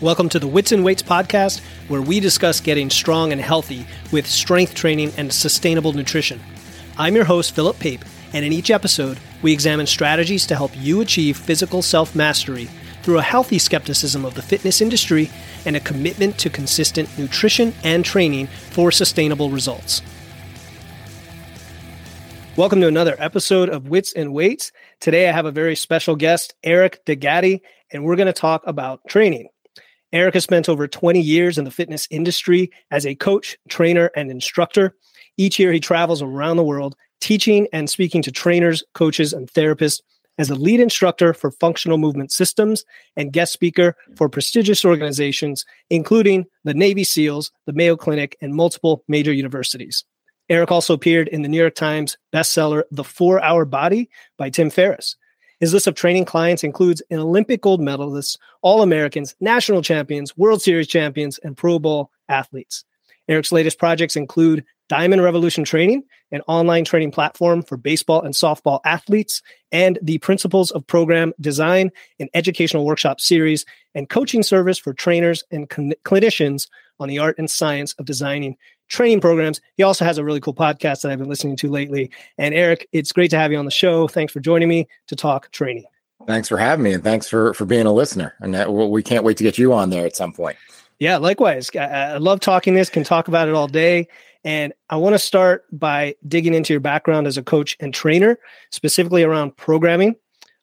Welcome to the Wits and Weights podcast, where we discuss getting strong and healthy with strength training and sustainable nutrition. I'm your host, Philip Pape, and in each episode, we examine strategies to help you achieve physical self-mastery through a healthy skepticism of the fitness industry and a commitment to consistent nutrition and training for sustainable results. Welcome to another episode of Wits and Weights. Today, I have a very special guest, Eric Degatti, and we're going to talk about training. Eric has spent over 20 years in the fitness industry as a coach, trainer, and instructor. Each year, he travels around the world teaching and speaking to trainers, coaches, and therapists as a lead instructor for functional movement systems and guest speaker for prestigious organizations, including the Navy SEALs, the Mayo Clinic, and multiple major universities. Eric also appeared in the New York Times bestseller, The Four-Hour Body by Tim Ferriss. His list of training clients includes an Olympic gold medalist, All-Americans, national champions, World Series champions, and Pro Bowl athletes. Eric's latest projects include Diamond Revolution Training, an online training platform for baseball and softball athletes, and the Principles of Program Design, an educational workshop series and coaching service for trainers and clinicians on the art and science of designing training programs. He also has a really cool podcast that I've been listening to lately. And Eric, it's great to have you on the show. Thanks for joining me to talk training. Thanks for having me, and thanks for being a listener. And we can't wait to get you on there at some point. Yeah, likewise. I love talking this, can talk about it all day. And I want to start by digging into your background as a coach and trainer, specifically around programming.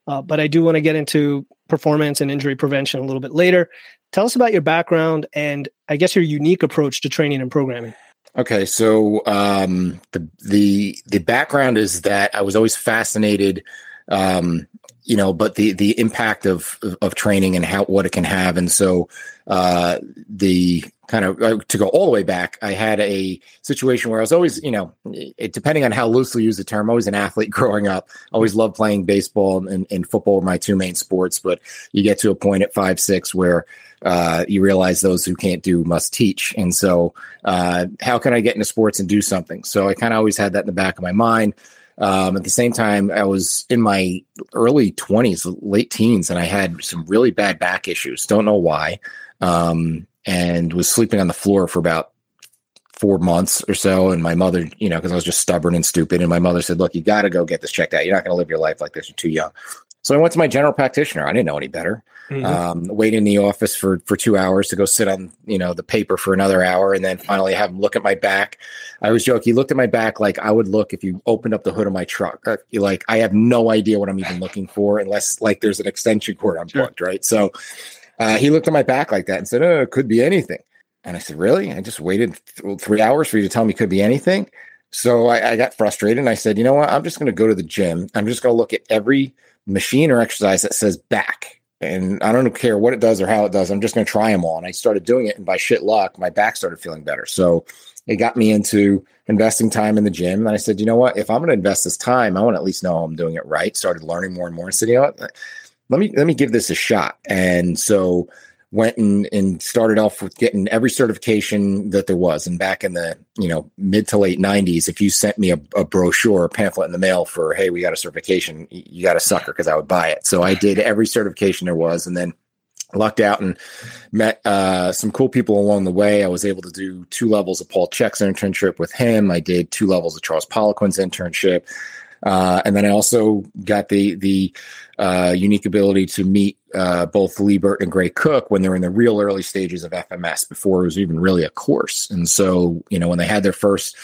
But I do want to get into performance and injury prevention a little bit later. Tell us about your background and I guess your unique approach to training and programming. Okay, so the background is that I was always fascinated, but the impact of training and what it can have, and so to go all the way back, I had a situation where I was always, depending on how loosely you use the term, always an athlete growing up. Always loved playing baseball and football were my two main sports, but you get to a point at 5'6" where you realize those who can't do must teach. And so how can I get into sports and do something? So I kind of always had that in the back of my mind. At the same time, I was in my early 20s, late teens, and I had some really bad back issues. Don't know why. And was sleeping on the floor for about 4 months or so. And my mother, because I was just stubborn and stupid. And my mother said, look, you got to go get this checked out. You're not going to live your life like this. You're too young. So I went to my general practitioner. I didn't know any better. Mm-hmm. Waited in the office for 2 hours to go sit on, the paper for another hour. And then finally have him look at my back. I was joking. He looked at my back like I would look if you opened up the hood of my truck. Like I have no idea what I'm even looking for unless like there's an extension cord unplugged, right? So he looked at my back like that and said, oh, it could be anything. And I said, really? I just waited 3 hours for you to tell me it could be anything. So I got frustrated and I said, you know what? I'm just going to go to the gym. I'm just going to look at every machine or exercise that says back, and I don't care what it does or how it does. I'm just going to try them all. And I started doing it, and by shit luck, my back started feeling better. So it got me into investing time in the gym. And I said, you know what, if I'm going to invest this time, I want to at least know I'm doing it right. Started learning more and more and said, you know what, let me give this a shot. And so went and started off with getting every certification that there was. And back in the, mid to late 90s, if you sent me a brochure or pamphlet in the mail for, hey, we got a certification, you got a sucker because I would buy it. So I did every certification there was and then lucked out and met some cool people along the way. I was able to do 2 levels of Paul Check's internship with him. I did 2 levels of Charles Poliquin's internship. And then I also got the unique ability to meet both Lee Burt and Gray Cook when they were in the real early stages of FMS before it was even really a course. And so, when they had their first,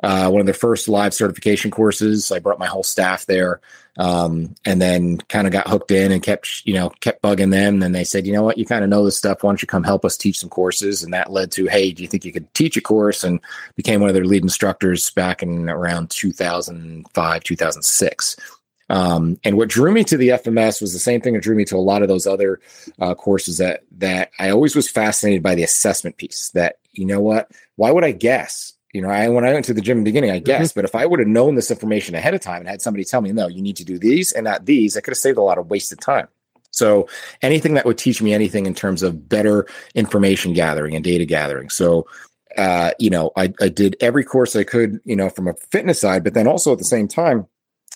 one of their first live certification courses, I brought my whole staff there, and then kind of got hooked in and kept bugging them. And they said, you know what, you kind of know this stuff. Why don't you come help us teach some courses? And that led to, hey, do you think you could teach a course? And became one of their lead instructors back in around 2005, 2006. And what drew me to the FMS was the same thing that drew me to a lot of those other courses that I always was fascinated by the assessment piece that, you know what, why would I guess? When I went to the gym in the beginning, I guessed, but if I would have known this information ahead of time and had somebody tell me, no, you need to do these and not these, I could have saved a lot of wasted time. So anything that would teach me anything in terms of better information gathering and data gathering. So, I did every course I could, from a fitness side, but then also at the same time,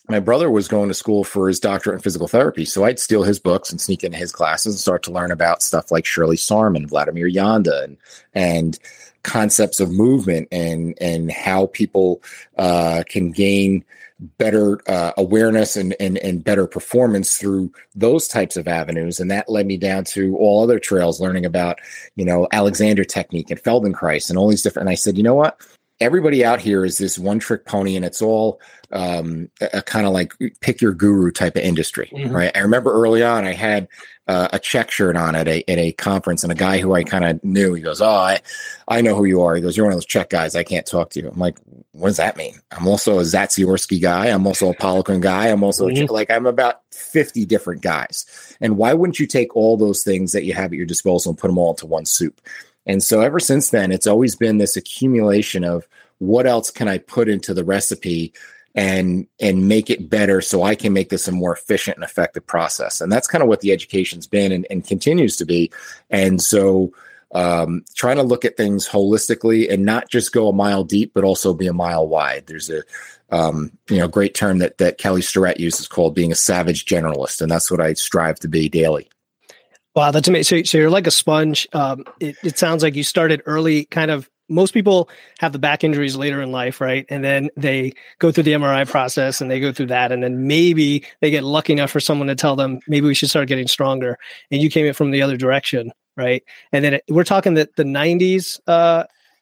my brother was going to school for his doctorate in physical therapy. So I'd steal his books and sneak into his classes and start to learn about stuff like Shirley Sahrmann, Vladimir Janda, and concepts of movement and how people can gain better awareness and better performance through those types of avenues. And that led me down to all other trails, learning about, you know, Alexander technique and Feldenkrais and all these different, and I said, you know what? Everybody out here is this one trick pony, and it's all a kind of like pick your guru type of industry, mm-hmm. right? I remember early on, I had a Czech shirt on at a conference, and a guy who I kind of knew, he goes, "Oh, I know who you are." He goes, "You're one of those Czech guys. I can't talk to you." I'm like, "What does that mean?" I'm also a Zatsiorski guy. I'm also a Poliquin guy. I'm also mm-hmm. I'm about 50 different guys. And why wouldn't you take all those things that you have at your disposal and put them all into one soup? And so ever since then, it's always been this accumulation of what else can I put into the recipe and make it better so I can make this a more efficient and effective process. And that's kind of what the education's been and continues to be. And so trying to look at things holistically and not just go a mile deep, but also be a mile wide. There's a great term that Kelly Starrett uses called being a savage generalist. And that's what I strive to be daily. Wow, that's amazing. So you're like a sponge. It sounds like you started early. Kind of, most people have the back injuries later in life, right? And then they go through the MRI process and they go through that. And then maybe they get lucky enough for someone to tell them, maybe we should start getting stronger. And you came in from the other direction, right? And then we're talking that the 90s,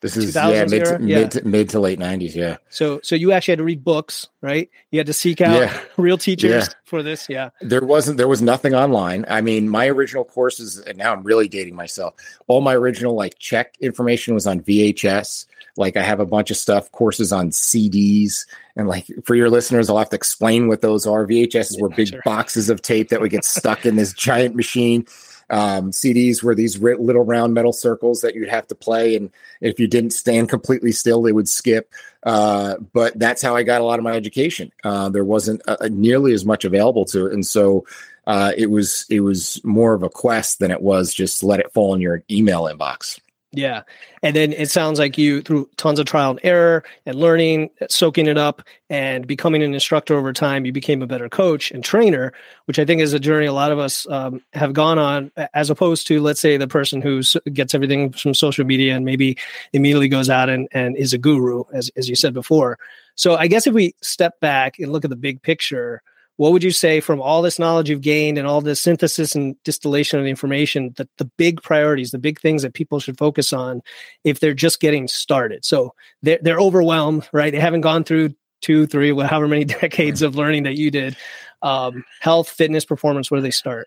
this is mid to late 90s, yeah. So you actually had to read books, right? You had to seek out real teachers for this, yeah. There was nothing online. I mean, my original courses, and now I'm really dating myself, all my original Czech information was on VHS. I have a bunch of courses on CDs. And for your listeners, I'll have to explain what those are. VHSs were big boxes of tape that would get stuck in this giant machine. CDs were these little round metal circles that you'd have to play. And if you didn't stand completely still, they would skip. But that's how I got a lot of my education. There wasn't nearly as much available to it. And so it was more of a quest than it was just let it fall in your email inbox. Yeah. And then it sounds like you, through tons of trial and error and learning, soaking it up and becoming an instructor over time, you became a better coach and trainer, which I think is a journey a lot of us have gone on, as opposed to, let's say, the person who gets everything from social media and maybe immediately goes out and is a guru, as you said before. So I guess if we step back and look at the big picture, what would you say from all this knowledge you've gained and all this synthesis and distillation of information, that the big priorities, the big things that people should focus on if they're just getting started? So they're overwhelmed, right? They haven't gone through 2, 3, however many decades of learning that you did. Health, fitness, performance, where do they start?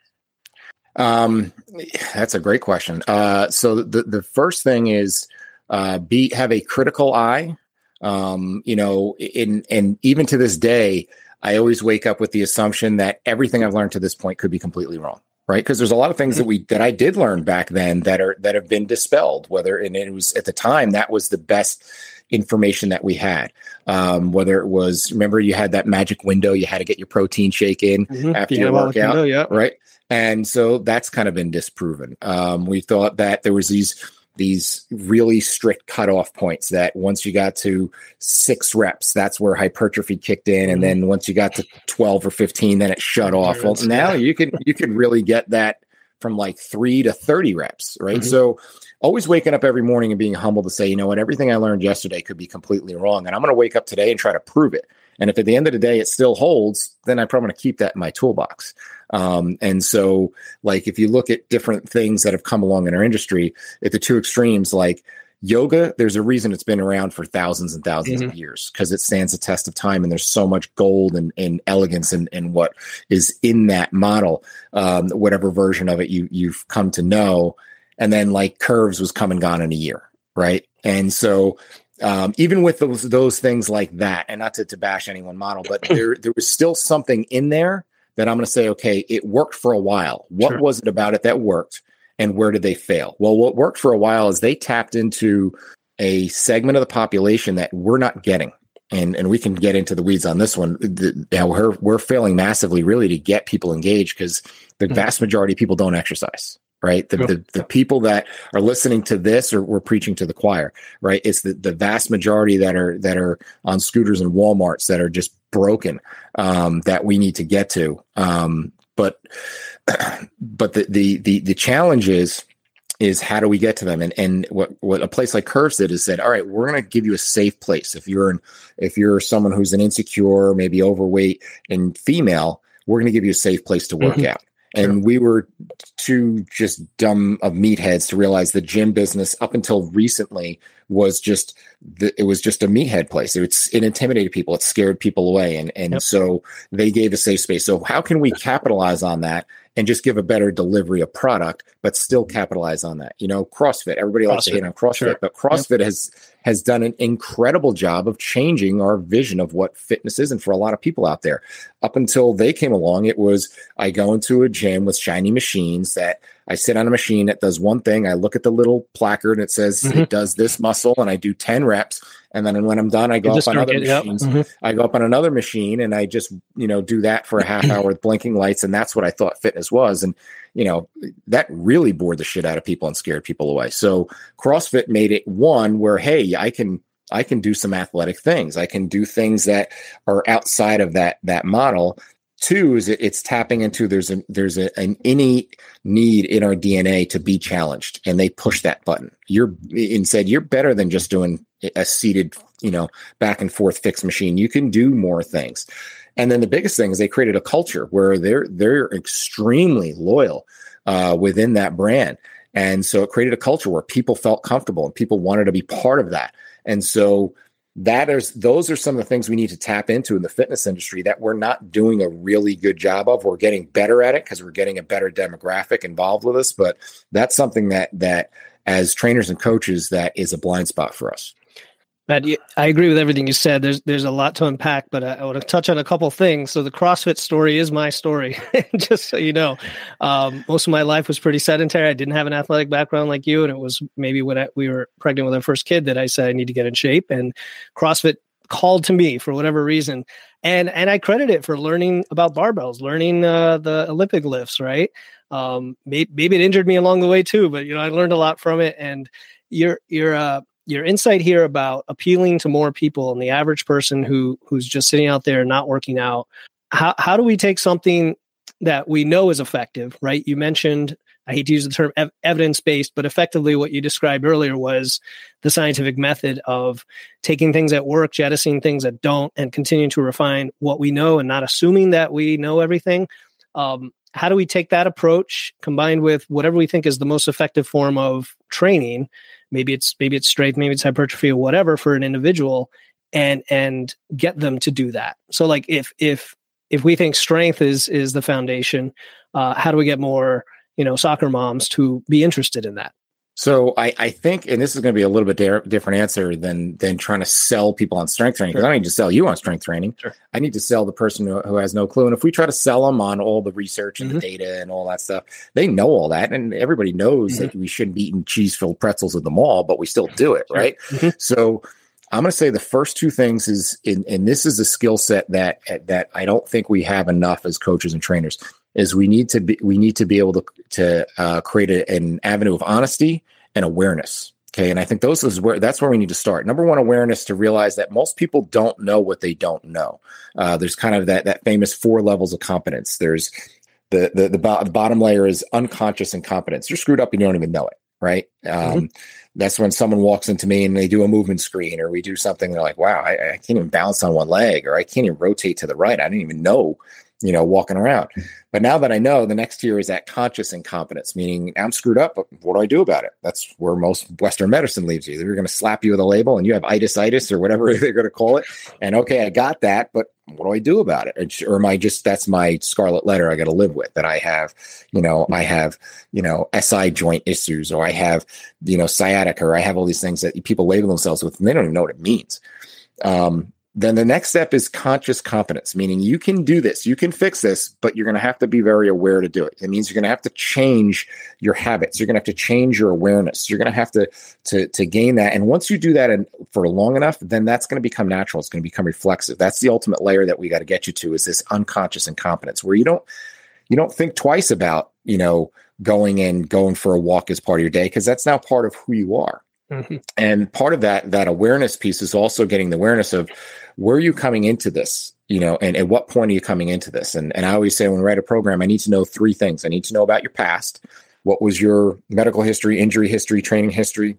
That's a great question. So the first thing is have a critical eye. And even to this day, I always wake up with the assumption that everything I've learned to this point could be completely wrong, right? Because there's a lot of things that I did learn back then that have been dispelled. It was at the time that was the best information that we had. Whether it was, remember, you had that magic window, you had to get your protein shake in after your workout, right? And so that's kind of been disproven. We thought that there was these really strict cutoff points that once you got to 6 reps, that's where hypertrophy kicked in. And then once you got to 12 or 15, then it shut off. Well, now you can really get that from 3 to 30 reps, right? Mm-hmm. So always waking up every morning and being humble to say, you know what, everything I learned yesterday could be completely wrong. And I'm going to wake up today and try to prove it. And if at the end of the day, it still holds, then I'm probably going to keep that in my toolbox. And so if you look at different things that have come along in our industry, at the two extremes, yoga, there's a reason it's been around for thousands and thousands of years, because it stands the test of time. And there's so much gold and elegance and what is in that model, whatever version of it you've come to know. And then curves was come and gone in a year. Right. And so even with those things like that, and not to bash any one model, but there was still something in there that I'm going to say, okay, it worked for a while. What was it about it that worked, and where did they fail? Well, what worked for a while is they tapped into a segment of the population that we're not getting. And we can get into the weeds on this one. We're failing massively, really, to get people engaged, because the vast majority of people don't exercise. right? The people that are listening to this, or we're preaching to the choir, right? It's the vast majority that are on scooters and Walmarts that are just broken, that we need to get to. But the challenge is how do we get to them? And what a place like Curves did is said, all right, we're going to give you a safe place. If you're someone who's an insecure, maybe overweight and female, we're going to give you a safe place to work out. Sure. And we were too just dumb of meatheads to realize the gym business up until recently was just a meathead place. It intimidated people. It scared people away. And so they gave a safe space. So how can we capitalize on that and just give a better delivery of product, but still capitalize on that? You know, CrossFit, everybody likes to hate on CrossFit, sure. But CrossFit has done an incredible job of changing our vision of what fitness is. And for a lot of people out there, up until they came along, it was, I go into a gym with shiny machines that I sit on a machine that does one thing. I look at the little placard and it says it does this muscle, and I do 10 reps. And then when I'm done, I go up on other machines. I go up on another machine and I just, do that for a half hour with blinking lights. And that's what I thought fitness was. And, that really bored the shit out of people and scared people away. So CrossFit made it one where, hey, I can do some athletic things. I can do things that are outside of that model. Two is it's tapping into there's an innate need in our DNA to be challenged, and they push that button. You're better than just doing a seated, back and forth fixed machine. You can do more things. And then the biggest thing is they created a culture where they're extremely loyal within that brand, and so it created a culture where people felt comfortable and people wanted to be part of that, and so. Those are some of the things we need to tap into in the fitness industry that we're not doing a really good job of. We're getting better at it because we're getting a better demographic involved with us, but that's something that as trainers and coaches, that is a blind spot for us. Matt, I agree with everything you said. There's a lot to unpack, but I want to touch on a couple of things. So the CrossFit story is my story, just so you know. Most of my life was pretty sedentary. I didn't have an athletic background like you, and it was maybe when we were pregnant with our first kid that I said I need to get in shape, and CrossFit called to me for whatever reason. And I credit it for learning about barbells, learning the Olympic lifts, right? Maybe it injured me along the way too, but I learned a lot from it. And your insight here about appealing to more people and the average person who's just sitting out there not working out. How do we take something that we know is effective, right? You mentioned, I hate to use the term evidence-based, but effectively what you described earlier was the scientific method of taking things that work, jettisoning things that don't, and continuing to refine what we know and not assuming that we know everything. How do we take that approach combined with whatever we think is the most effective form of training? Maybe it's strength, maybe it's hypertrophy or whatever for an individual, and get them to do that. So like if we think strength is the foundation, how do we get more, soccer moms to be interested in that? So I think, and this is going to be a little bit different answer than trying to sell people on strength training, because I don't need to sell you on strength training. Sure. I need to sell the person who has no clue. And if we try to sell them on all the research and the data and all that stuff, they know all that. And everybody knows that we shouldn't be eating cheese-filled pretzels at the mall, but we still do it, right? So I'm going to say the first two things is, and this is a skill set that I don't think we have enough as coaches and trainers, is we need to be able to create an avenue of honesty and awareness. Okay. And I think that's where we need to start. Number one, awareness to realize that most people don't know what they don't know. There's kind of that famous 4 levels of competence. There's the bottom layer is unconscious incompetence. You're screwed up and you don't even know it. Right. That's when someone walks into me and they do a movement screen, or we do something. They're like, wow, I can't even balance on one leg, or I can't even rotate to the right. I didn't even know, walking around. But now that I know, the next tier is that conscious incompetence, meaning I'm screwed up, but what do I do about it? That's where most Western medicine leaves you. They're going to slap you with a label and you have itis or whatever they're going to call it. And okay, I got that, but what do I do about it? Or am I just, that's my scarlet letter I got to live with, that I have SI joint issues, or I have, sciatica, or I have all these things that people label themselves with and they don't even know what it means. Then the next step is conscious competence, meaning you can do this, you can fix this, but you're going to have to be very aware to do it. It means you're going to have to change your habits. You're going to have to change your awareness. You're going to have to gain that. And once you do that for long enough, then that's going to become natural. It's going to become reflexive. That's the ultimate layer that we got to get you to, is this unconscious incompetence, where you don't think twice about, going for a walk as part of your day, because that's now part of who you are. Mm-hmm. And part of that awareness piece is also getting the awareness of where are you coming into this, you know, and at what point are you coming into this? And I always say when we write a program, I need to know three things. I need to know about your past. What was your medical history, injury history, training history,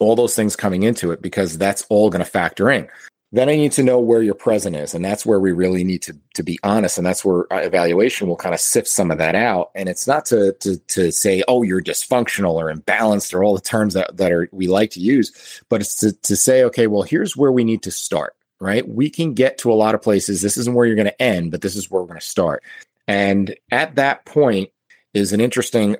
all those things coming into it, because that's all going to factor in. Then I need to know where your present is. And that's where we really need to be honest. And that's where evaluation will kind of sift some of that out. And it's not to say, oh, you're dysfunctional or imbalanced or all the terms that we like to use, but it's to say, okay, well, here's where we need to start, right? We can get to a lot of places. This isn't where you're going to end, but this is where we're going to start. And at that point is an interesting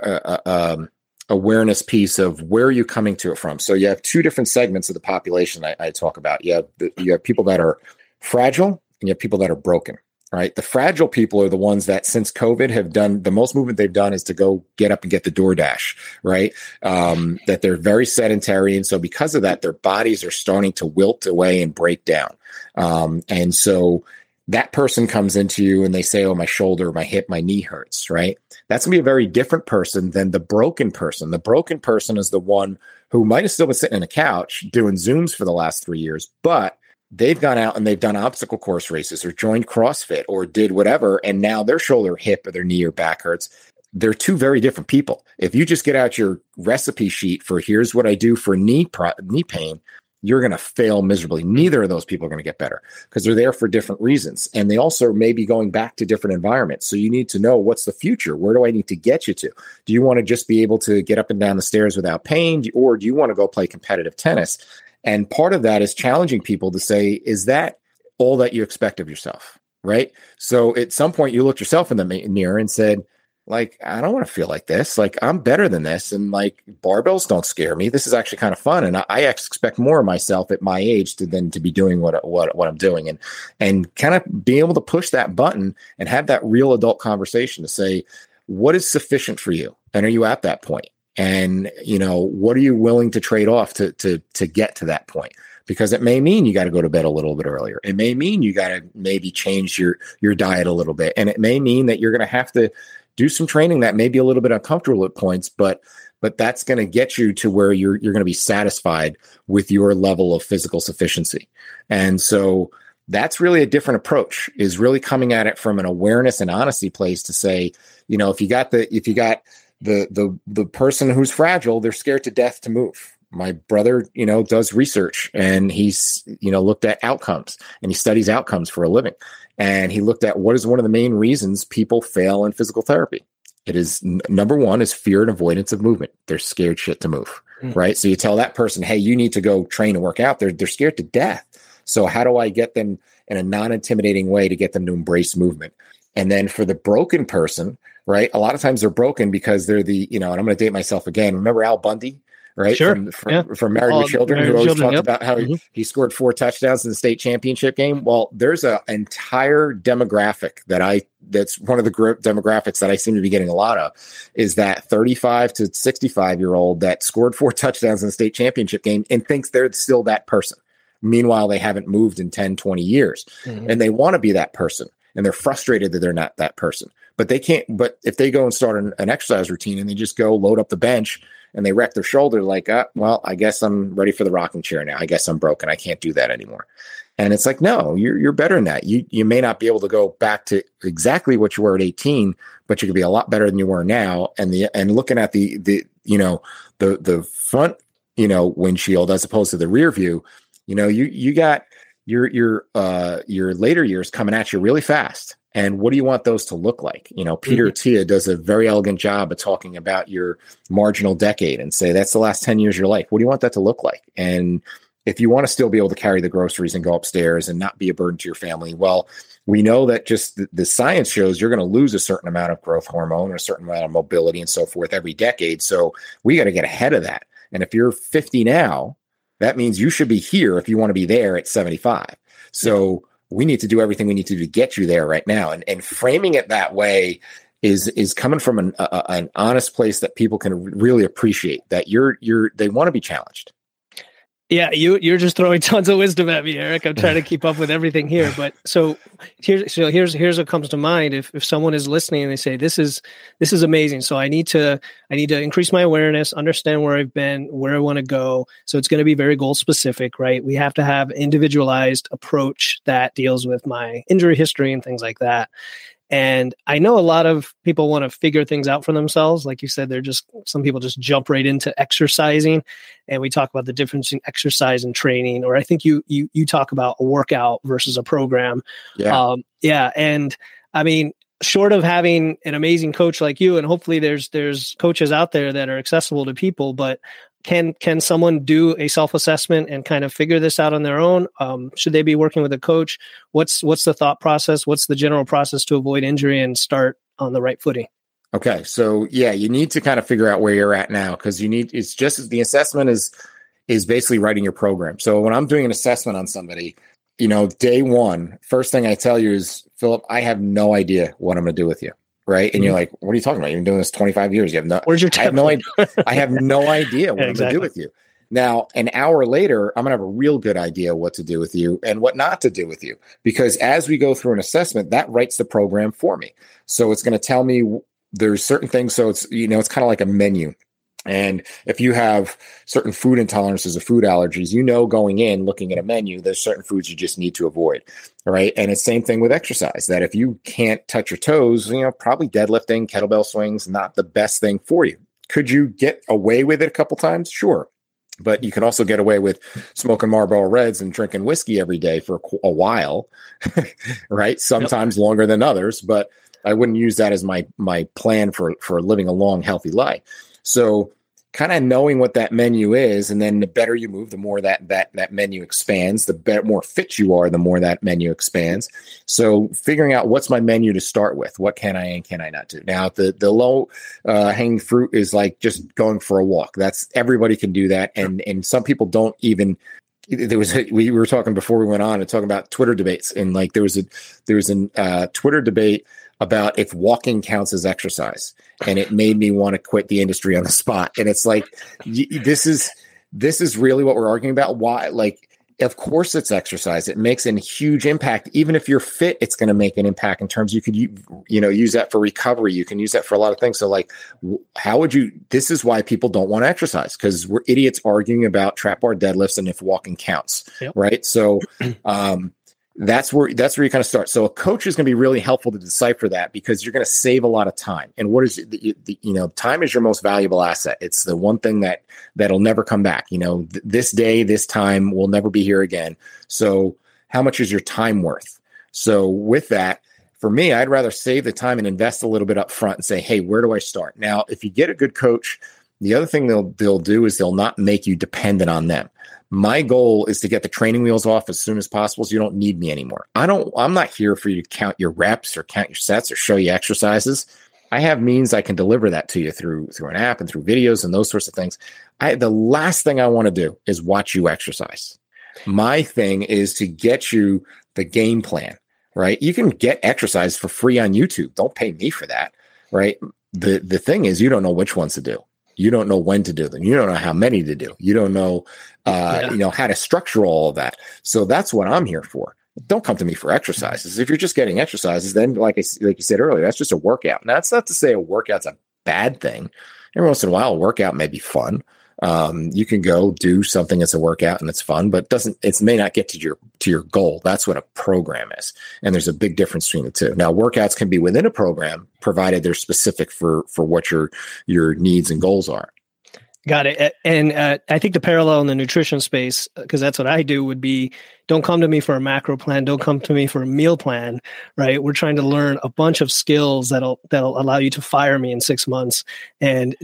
awareness piece of where are you coming to it from. So you have two different segments of the population I talk about. You have people that are fragile and you have people that are broken, right? The fragile people are the ones that since COVID have done the most movement they've done is to go get up and get the DoorDash, right? That they're very sedentary. And so because of that, their bodies are starting to wilt away and break down. And so that person comes into you and they say, oh, my shoulder, my hip, my knee hurts, right? That's going to be a very different person than the broken person. The broken person is the one who might have still been sitting on a couch doing Zooms for the last 3 years, but they've gone out and they've done obstacle course races or joined CrossFit or did whatever, and now their shoulder, hip, or their knee or back hurts. They're two very different people. If you just get out your recipe sheet for here's what I do for knee pain, you're going to fail miserably. Neither of those people are going to get better because they're there for different reasons. And they also may be going back to different environments. So you need to know what's the future. Where do I need to get you to? Do you want to just be able to get up and down the stairs without pain? Or do you want to go play competitive tennis? And part of that is challenging people to say, is that all that you expect of yourself? Right? So at some point you looked yourself in the mirror and said, like, I don't want to feel like this. Like, I'm better than this. And like, barbells don't scare me. This is actually kind of fun. And I expect more of myself at my age than to be doing what I'm doing. And kind of being able to push that button and have that real adult conversation to say, what is sufficient for you? And are you at that point? And, you know, what are you willing to trade off to get to that point? Because it may mean you got to go to bed a little bit earlier. It may mean you got to maybe change your diet a little bit. And it may mean that you're going to have to do some training that may be a little bit uncomfortable at points, but that's going to get you to where you're going to be satisfied with your level of physical sufficiency. And so that's really a different approach, is really coming at it from an awareness and honesty place to say, you know, if you got the person who's fragile, they're scared to death to move. My brother, you know, does research and he's, you know, looked at outcomes and he studies outcomes for a living. And he looked at what is one of the main reasons people fail in physical therapy. It is number one is fear and avoidance of movement. They're scared shit to move, right? So you tell that person, hey, you need to go train and work out. They're scared to death. So how do I get them in a non-intimidating way to get them to embrace movement? And then for the broken person, right? A lot of times they're broken because they're the, you know, and I'm going to date myself again. Remember Al Bundy? Right. Sure. From Married with Children, who always talked about how he scored 4 touchdowns in the state championship game. Well, there's an entire demographic that's one of the demographics that I seem to be getting a lot of, is that 35 to 65 year old that scored 4 touchdowns in the state championship game and thinks they're still that person. Meanwhile, they haven't moved in 10, 20 years and they want to be that person. And they're frustrated that they're not that person, but they can't. But if they go and start an exercise routine and they just go load up the bench and they wreck their shoulder, like, well, I guess I'm ready for the rocking chair now. I guess I'm broken. I can't do that anymore. And it's like, no, you're better than that. You may not be able to go back to exactly what you were at 18, but you could be a lot better than you were now. And looking at the you know, the front, you know, windshield as opposed to the rear view, you know, you got your later years coming at you really fast. And what do you want those to look like? You know, Peter Attia does a very elegant job of talking about your marginal decade and say, that's the last 10 years of your life. What do you want that to look like? And if you want to still be able to carry the groceries and go upstairs and not be a burden to your family, well, we know that just the science shows you're going to lose a certain amount of growth hormone and a certain amount of mobility and so forth every decade. So we got to get ahead of that. And if you're 50 now, that means you should be here if you want to be there at 75. So we need to do everything we need to do to get you there right now. And framing it that way is coming from an honest place that people can really appreciate that they want to be challenged. Yeah, you're just throwing tons of wisdom at me, Eric. I'm trying to keep up with everything here. But here's what comes to mind. If someone is listening and they say, this is amazing. So I need to increase my awareness, understand where I've been, where I want to go. So it's going to be very goal specific, right? We have to have individualized approach that deals with my injury history and things like that. And I know a lot of people want to figure things out for themselves. Like you said, some people just jump right into exercising. And we talk about the difference between exercise and training, or I think you talk about a workout versus a program. Yeah. And I mean, short of having an amazing coach like you, and hopefully there's coaches out there that are accessible to people, but can someone do a self-assessment and kind of figure this out on their own? Should they be working with a coach? What's the thought process? What's the general process to avoid injury and start on the right footing? Okay. So yeah, you need to kind of figure out where you're at now, because it's just, the assessment is basically writing your program. So when I'm doing an assessment on somebody, day one, first thing I tell you is, Philip, I have no idea what I'm going to do with you. Right. And you're like, what are you talking about? You've been doing this 25 years. Where's your time? I have no idea what exactly. I'm going to do with you. Now, an hour later, I'm going to have a real good idea what to do with you and what not to do with you, because as we go through an assessment, that writes the program for me. So it's going to tell me there's certain things. So it's, it's kind of like a menu. And if you have certain food intolerances or food allergies, going in, looking at a menu, there's certain foods you just need to avoid. All right. And it's same thing with exercise, that if you can't touch your toes, probably deadlifting, kettlebell swings, not the best thing for you. Could you get away with it a couple times? Sure. But you can also get away with smoking Marlboro Reds and drinking whiskey every day for a while, right? Sometimes longer than others, but I wouldn't use that as my plan for living a long, healthy life. So kind of knowing what that menu is, and then the better you move, the more that menu expands, the better, more fit you are, the more that menu expands. So figuring out what's my menu to start with, what can I and can I not do? Now, the low hanging fruit is like just going for a walk. That's, everybody can do that. And some people don't even, we were talking before we went on and talking about Twitter debates. And like, there was a Twitter debate about if walking counts as exercise, and it made me want to quit the industry on the spot. And it's like, this is really what we're arguing about. Why? Like, of course it's exercise. It makes a huge impact. Even if you're fit, it's going to make an impact in terms, you could, use that for recovery. You can use that for a lot of things. So like, this is why people don't want to exercise, because we're idiots arguing about trap bar deadlifts and if walking counts. Yep. Right. So, that's where you kind of start. So a coach is going to be really helpful to decipher that, because you're going to save a lot of time. And what is time is your most valuable asset. It's the one thing that'll never come back. This day, this time will never be here again. So how much is your time worth? So with that, for me, I'd rather save the time and invest a little bit up front and say, hey, where do I start? Now, if you get a good coach, the other thing they'll do is they'll not make you dependent on them. My goal is to get the training wheels off as soon as possible, so you don't need me anymore. I'm not here for you to count your reps or count your sets or show you exercises. I have means I can deliver that to you through an app and through videos and those sorts of things. The last thing I want to do is watch you exercise. My thing is to get you the game plan, right? You can get exercise for free on YouTube. Don't pay me for that, right? The thing is, you don't know which ones to do. You don't know when to do them. You don't know how many to do. You don't know, how to structure all of that. So that's what I'm here for. Don't come to me for exercises. If you're just getting exercises, then like you said earlier, that's just a workout. Now, that's not to say a workout's a bad thing. Every once in a while, a workout may be fun. You can go do something that's a workout and it's fun, but it may not get to your goal. That's what a program is. And there's a big difference between the two. Now, workouts can be within a program, provided they're specific for what your needs and goals are. Got it. And I think the parallel in the nutrition space, because that's what I do, would be, don't come to me for a macro plan. Don't come to me for a meal plan, right? We're trying to learn a bunch of skills that'll allow you to fire me in 6 months and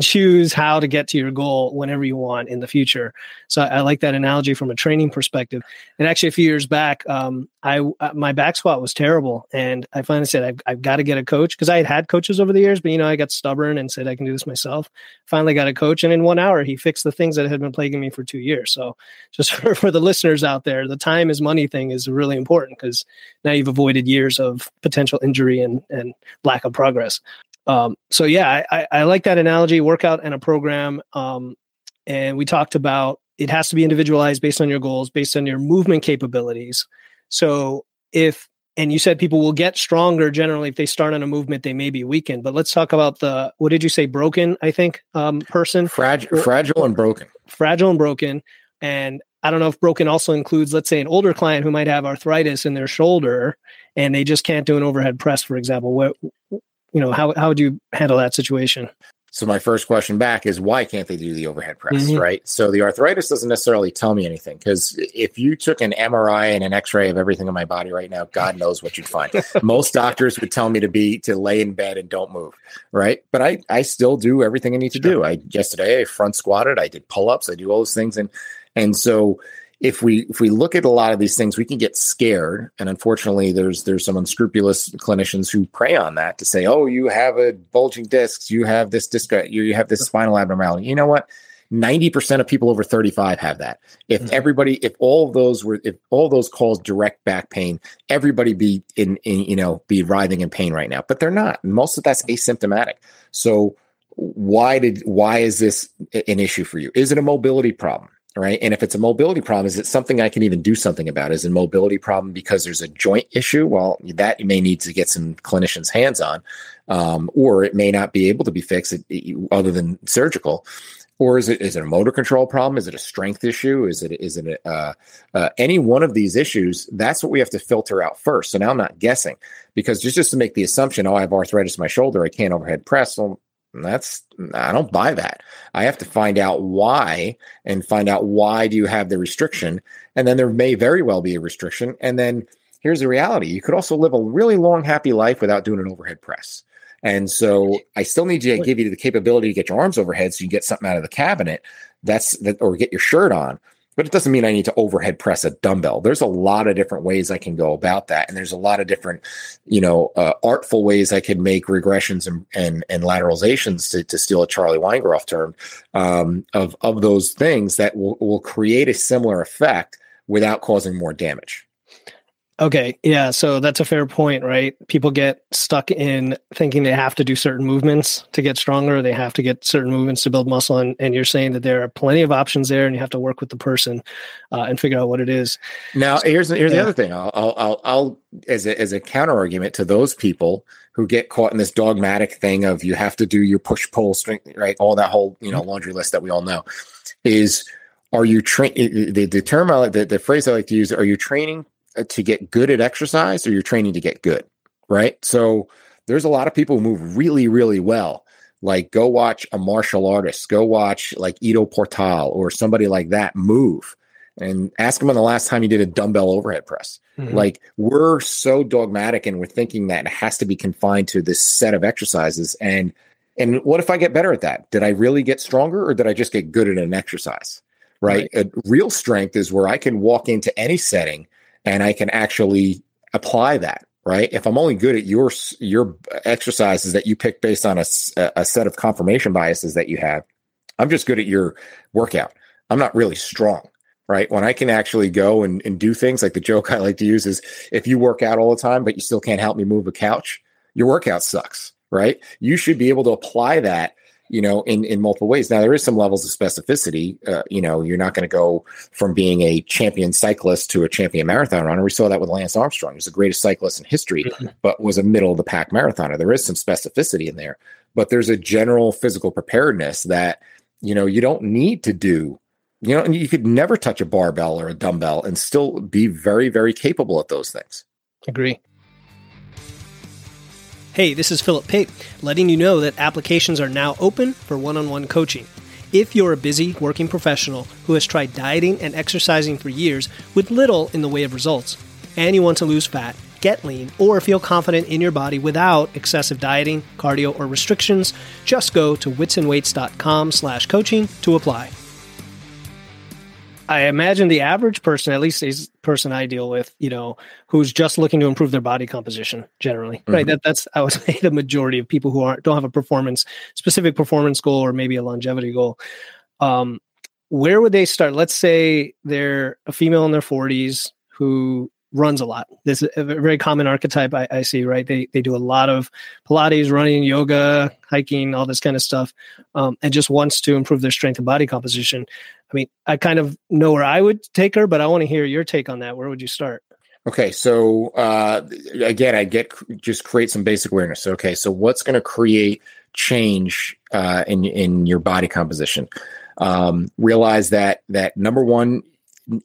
choose how to get to your goal whenever you want in the future. So I like that analogy from a training perspective. And actually, a few years back, my back squat was terrible. And I finally said, I've got to get a coach, because I had coaches over the years, but I got stubborn and said, I can do this myself. Finally got a coach. And in 1 hour, he fixed the things that had been plaguing me for 2 years. So just for the listeners out there, the time is money thing is really important, because now you've avoided years of potential injury and lack of progress. So yeah, I like that analogy, workout and a program. And we talked about it has to be individualized based on your goals, based on your movement capabilities. So and you said people will get stronger generally if they start on a movement, they may be weakened. But let's talk about what did you say? Broken, I think, person. Fragile and broken. Fragile and broken. And I don't know if broken also includes, let's say, an older client who might have arthritis in their shoulder and they just can't do an overhead press, for example. How would you handle that situation? So my first question back is, why can't they do the overhead press, right? So the arthritis doesn't necessarily tell me anything, because if you took an MRI and an X-ray of everything in my body right now, God knows what you'd find. Most doctors would tell me to lay in bed and don't move, right? But I still do everything I need to do. Yesterday I front squatted, I did pull-ups, I do all those things. And so if we look at a lot of these things, we can get scared. And unfortunately, there's some unscrupulous clinicians who prey on that to say, oh, you have a bulging discs, you have this disc, you have this spinal abnormality. You know what? 90% of people over 35 have that. If all those cause direct back pain, everybody be writhing in pain right now, but they're not. Most of that's asymptomatic. So why is this an issue for you? Is it a mobility problem? Right. And if it's a mobility problem, is it something I can even do something about? Is it a mobility problem because there's a joint issue? Well, that you may need to get some clinicians' hands on, or it may not be able to be fixed other than surgical. Or is it a motor control problem? Is it a strength issue? Is it any one of these issues? That's what we have to filter out first. So now I'm not guessing, because just to make the assumption, oh, I have arthritis in my shoulder, I can't overhead press. Well, I don't buy that. I have to find out why do you have the restriction? And then there may very well be a restriction. And then here's the reality. You could also live a really long, happy life without doing an overhead press. And so I still need to give you the capability to get your arms overhead so you get something out of the cabinet or get your shirt on. But it doesn't mean I need to overhead press a dumbbell. There's a lot of different ways I can go about that. And there's a lot of different, artful ways I can make regressions and lateralizations, to steal a Charlie Weingroff term, of those things that will create a similar effect without causing more damage. Okay. Yeah. So that's a fair point, right? People get stuck in thinking they have to do certain movements to get stronger. They have to get certain movements to build muscle. And you're saying that there are plenty of options there, and you have to work with the person and figure out what it is. Now, here's the other thing. I'll as a counter argument to those people who get caught in this dogmatic thing of you have to do your push pull strength, right? All that whole, laundry list that we all know is, are you training? The term I like, the phrase I like to use, are you training to get good at exercise, or you're training to get good, right? So there's a lot of people who move really, really well. Like, go watch a martial artist, go watch like Ido Portal or somebody like that move, and ask them when the last time you did a dumbbell overhead press. Mm-hmm. Like, we're so dogmatic, and we're thinking that it has to be confined to this set of exercises. And what if I get better at that? Did I really get stronger, or did I just get good at an exercise, right? A real strength is where I can walk into any setting and I can actually apply that, right? If I'm only good at your exercises that you pick based on a set of confirmation biases that you have, I'm just good at your workout. I'm not really strong, right? When I can actually go and do things, like the joke I like to use is, if you work out all the time, but you still can't help me move a couch, your workout sucks, right? You should be able to apply that, in multiple ways. Now, there is some levels of specificity. You're not going to go from being a champion cyclist to a champion marathon runner. We saw that with Lance Armstrong. He was the greatest cyclist in history, but was a middle of the pack marathoner. There is some specificity in there, but there's a general physical preparedness that, you don't need to do, and you could never touch a barbell or a dumbbell and still be very, very capable at those things. Agree. Hey, this is Philip Pate, letting you know that applications are now open for one-on-one coaching. If you're a busy working professional who has tried dieting and exercising for years with little in the way of results, and you want to lose fat, get lean, or feel confident in your body without excessive dieting, cardio, or restrictions, just go to witsandweights.com/coaching to apply. I imagine the average person, at least the person I deal with, who's just looking to improve their body composition generally, right? That's, I would say, the majority of people who don't have a specific performance goal, or maybe a longevity goal. Where would they start? Let's say they're a female in their 40s who runs a lot. This is a very common archetype I see, right? They do a lot of Pilates, running, yoga, hiking, all this kind of stuff, and just wants to improve their strength and body composition. I mean, I kind of know where I would take her, but I want to hear your take on that. Where would you start? Okay. So again, I get just create some basic awareness. Okay. So what's going to create change in your body composition? Realize that number one,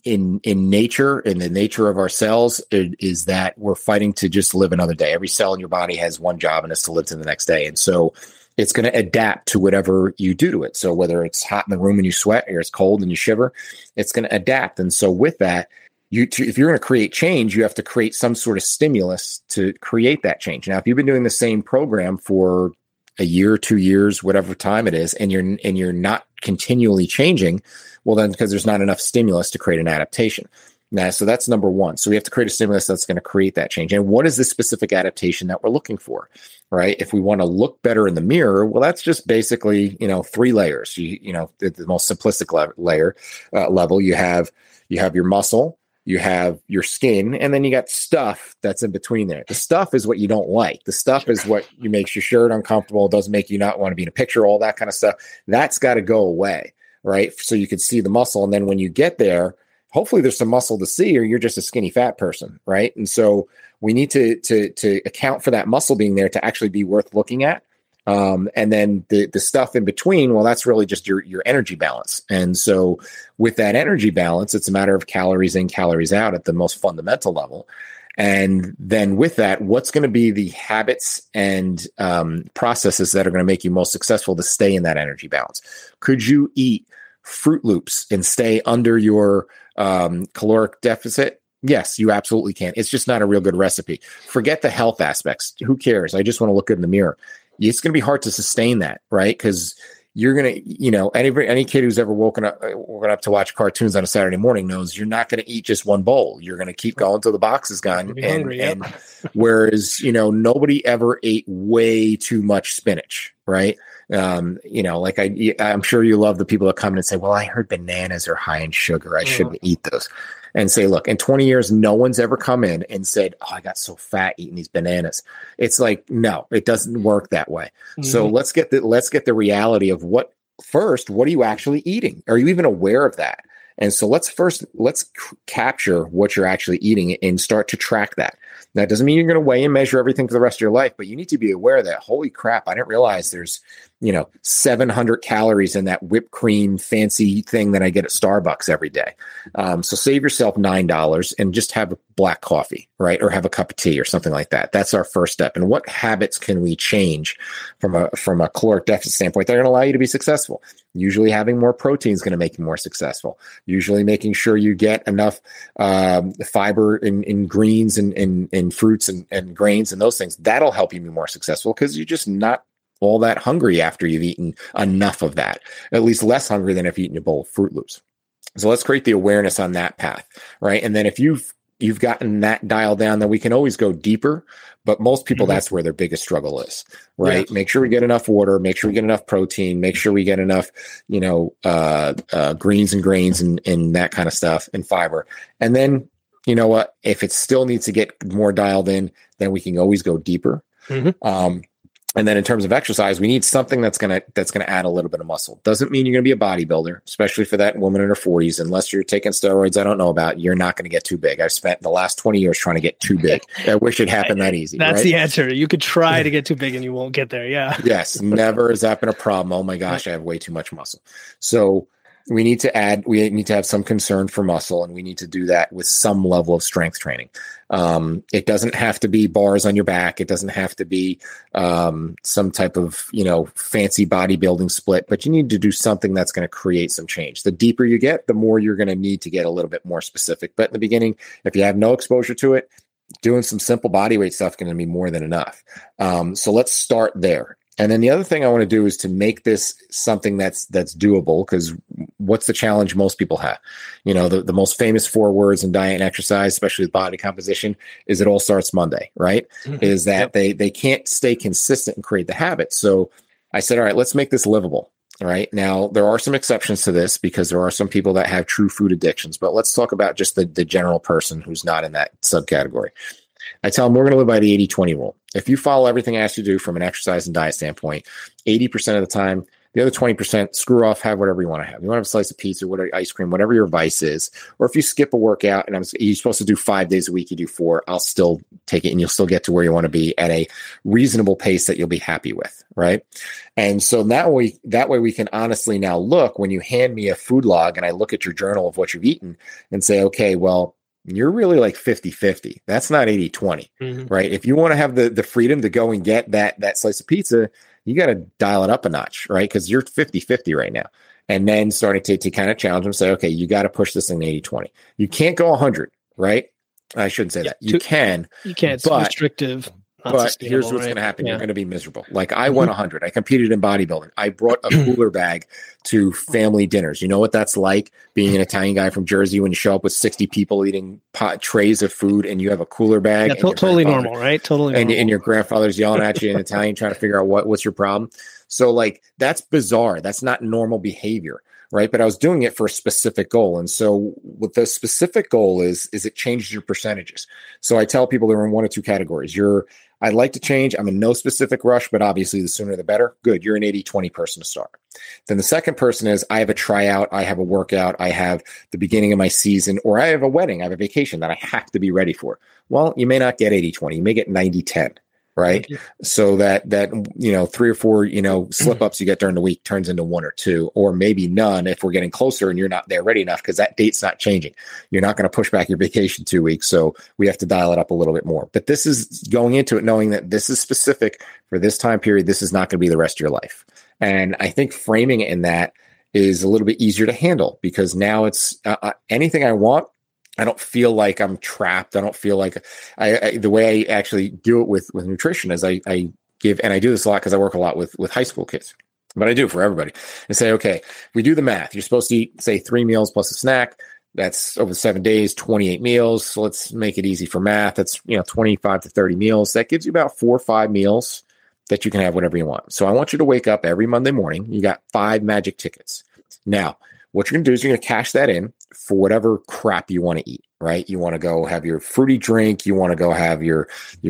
in nature, in the nature of our cells, is that we're fighting to just live another day. Every cell in your body has one job, and it's to live to the next day. And so it's going to adapt to whatever you do to it. So whether it's hot in the room and you sweat, or it's cold and you shiver, it's going to adapt. And so with that, if you're going to create change, you have to create some sort of stimulus to create that change. Now, if you've been doing the same program for a year, 2 years, whatever time it is, and you're not continually changing, well then, because there's not enough stimulus to create an adaptation. Now, so that's number one. So we have to create a stimulus that's going to create that change. And what is the specific adaptation that we're looking for, right? If we want to look better in the mirror, well, that's just basically, 3 layers. You know, the most simplistic level, you have your muscle, you have your skin, and then you got stuff that's in between there. The stuff is what you don't like. The stuff is what makes your shirt uncomfortable, doesn't make you not want to be in a picture, all that kind of stuff. That's got to go away, right? So you can see the muscle. And then when you get there, hopefully there's some muscle to see, or you're just a skinny fat person, right? And so we need to account for that muscle being there to actually be worth looking at. And then the stuff in between, well, that's really just your energy balance. And so with that energy balance, it's a matter of calories in, calories out at the most fundamental level. And then with that, what's going to be the habits and processes that are going to make you most successful to stay in that energy balance? Could you eat Fruit Loops and stay under your caloric deficit? Yes, you absolutely can. It's just not a real good recipe. Forget the health aspects. Who cares? I just want to look good in the mirror. It's going to be hard to sustain that, right? Because you're going to, any kid who's ever woken up to watch cartoons on a Saturday morning knows you're not going to eat just one bowl. You're going to keep going till the box is gone. And whereas, nobody ever ate way too much spinach, right? Like I'm sure you love the people that come in and say, well, I heard bananas are high in sugar. I shouldn't eat those. And say, look, in 20 years, no one's ever come in and said, oh, I got so fat eating these bananas. It's like, no, it doesn't work that way. Mm-hmm. So let's get the reality of what are you actually eating? Are you even aware of that? And so let's capture what you're actually eating and start to track that. Now, it doesn't mean you're going to weigh and measure everything for the rest of your life, but you need to be aware that, holy crap, I didn't realize there's, 700 calories in that whipped cream fancy thing that I get at Starbucks every day. So save yourself $9 and just have a black coffee, right? Or have a cup of tea or something like that. That's our first step. And what habits can we change from a caloric deficit standpoint that are going to allow you to be successful? Usually having more protein is going to make you more successful. Usually making sure you get enough fiber in greens and fruits and grains and those things. That'll help you be more successful because you're just not all that hungry after you've eaten enough of that, at least less hungry than if you've eaten a bowl of Fruit Loops. So let's create the awareness on that path, right? And then if you've gotten that dialed down, then we can always go deeper. But most people, that's where their biggest struggle is, right? Yeah. Make sure we get enough water, make sure we get enough protein, make sure we get enough, greens and grains and that kind of stuff and fiber. And then, you know what, if it still needs to get more dialed in, then we can always go deeper. Mm-hmm. And then in terms of exercise, we need something that's going to add a little bit of muscle. Doesn't mean you're going to be a bodybuilder, especially for that woman in her 40s. Unless you're taking steroids, I don't know about, you're not going to get too big. I've spent the last 20 years trying to get too big. I wish it happened that easy. That's right? The answer. You could try to get too big and you won't get there. Yeah. Yes. Never has that been a problem. Oh my gosh, I have way too much muscle. So we need to have some concern for muscle, and we need to do that with some level of strength training. It doesn't have to be bars on your back. It doesn't have to be some type of, fancy bodybuilding split, but you need to do something that's going to create some change. The deeper you get, the more you're going to need to get a little bit more specific. But in the beginning, if you have no exposure to it, doing some simple bodyweight stuff is going to be more than enough. So let's start there. And then the other thing I want to do is to make this something that's doable, because what's the challenge most people have? The most famous 4 words in diet and exercise, especially with body composition, is it all starts Monday, right? Mm-hmm. Is that they can't stay consistent and create the habit. So I said, all right, let's make this livable. All right. Now, there are some exceptions to this because there are some people that have true food addictions, but let's talk about just the general person who's not in that subcategory. I tell them we're going to live by the 80-20 rule. If you follow everything I asked you to do from an exercise and diet standpoint, 80% of the time, the other 20%, screw off, have whatever you want to have. You want to have a slice of pizza, whatever, ice cream, whatever your vice is. Or if you skip a workout and you're supposed to do 5 days a week, you do 4, I'll still take it and you'll still get to where you want to be at a reasonable pace that you'll be happy with, right? And so that way we can honestly now look, when you hand me a food log and I look at your journal of what you've eaten and say, okay, well, you're really like 50-50. That's not 80-20, mm-hmm. right? If you want to have the freedom to go and get that slice of pizza, you got to dial it up a notch, right? Because you're 50-50 right now. And then starting to kind of challenge them, say, okay, you got to push this thing 80-20. You can't go 100, right? I shouldn't say that. You can. It's restrictive. But here's what's going to happen. Yeah. You're going to be miserable. Like I went 100. I competed in bodybuilding. I brought a cooler bag to family dinners. You know what that's like being an Italian guy from Jersey when you show up with 60 people eating trays of food and you have a cooler bag. Yeah, totally normal, right? Totally normal. And your grandfather's yelling at you in Italian trying to figure out what's your problem. So like that's bizarre. That's not normal behavior, right? But I was doing it for a specific goal. And so what the specific goal is it changes your percentages. So I tell people they're in one of two categories. I'd like to change. I'm in no specific rush, but obviously the sooner the better. Good. You're an 80-20 person to start. Then the second person is I have a tryout. I have a workout. I have the beginning of my season, or I have a wedding. I have a vacation that I have to be ready for. Well, you may not get 80-20. You may get 90-10. Right. So that, you know, 3 or 4, you know, slip ups you get during the week turns into 1 or 2, or maybe none if we're getting closer and you're not there ready enough because that date's not changing. You're not going to push back your vacation 2 weeks. So we have to dial it up a little bit more. But this is going into it knowing that this is specific for this time period. This is not going to be the rest of your life. And I think framing it in that is a little bit easier to handle because now it's anything I want. I don't feel like I'm trapped. I don't feel like the way I actually do it with nutrition is I give, and I do this a lot because I work a lot with high school kids, but I do for everybody and say, okay, we do the math. You're supposed to eat, say, 3 meals plus a snack. That's over 7 days, 28 meals. So let's make it easy for math. That's, you know, 25 to 30 meals. That gives you about 4 or 5 meals that you can have whatever you want. So I want you to wake up every Monday morning. You got 5 magic tickets. Now, what you're going to do is you're going to cash that in for whatever crap you want to eat, right? You want to go have your fruity drink. You want to go have your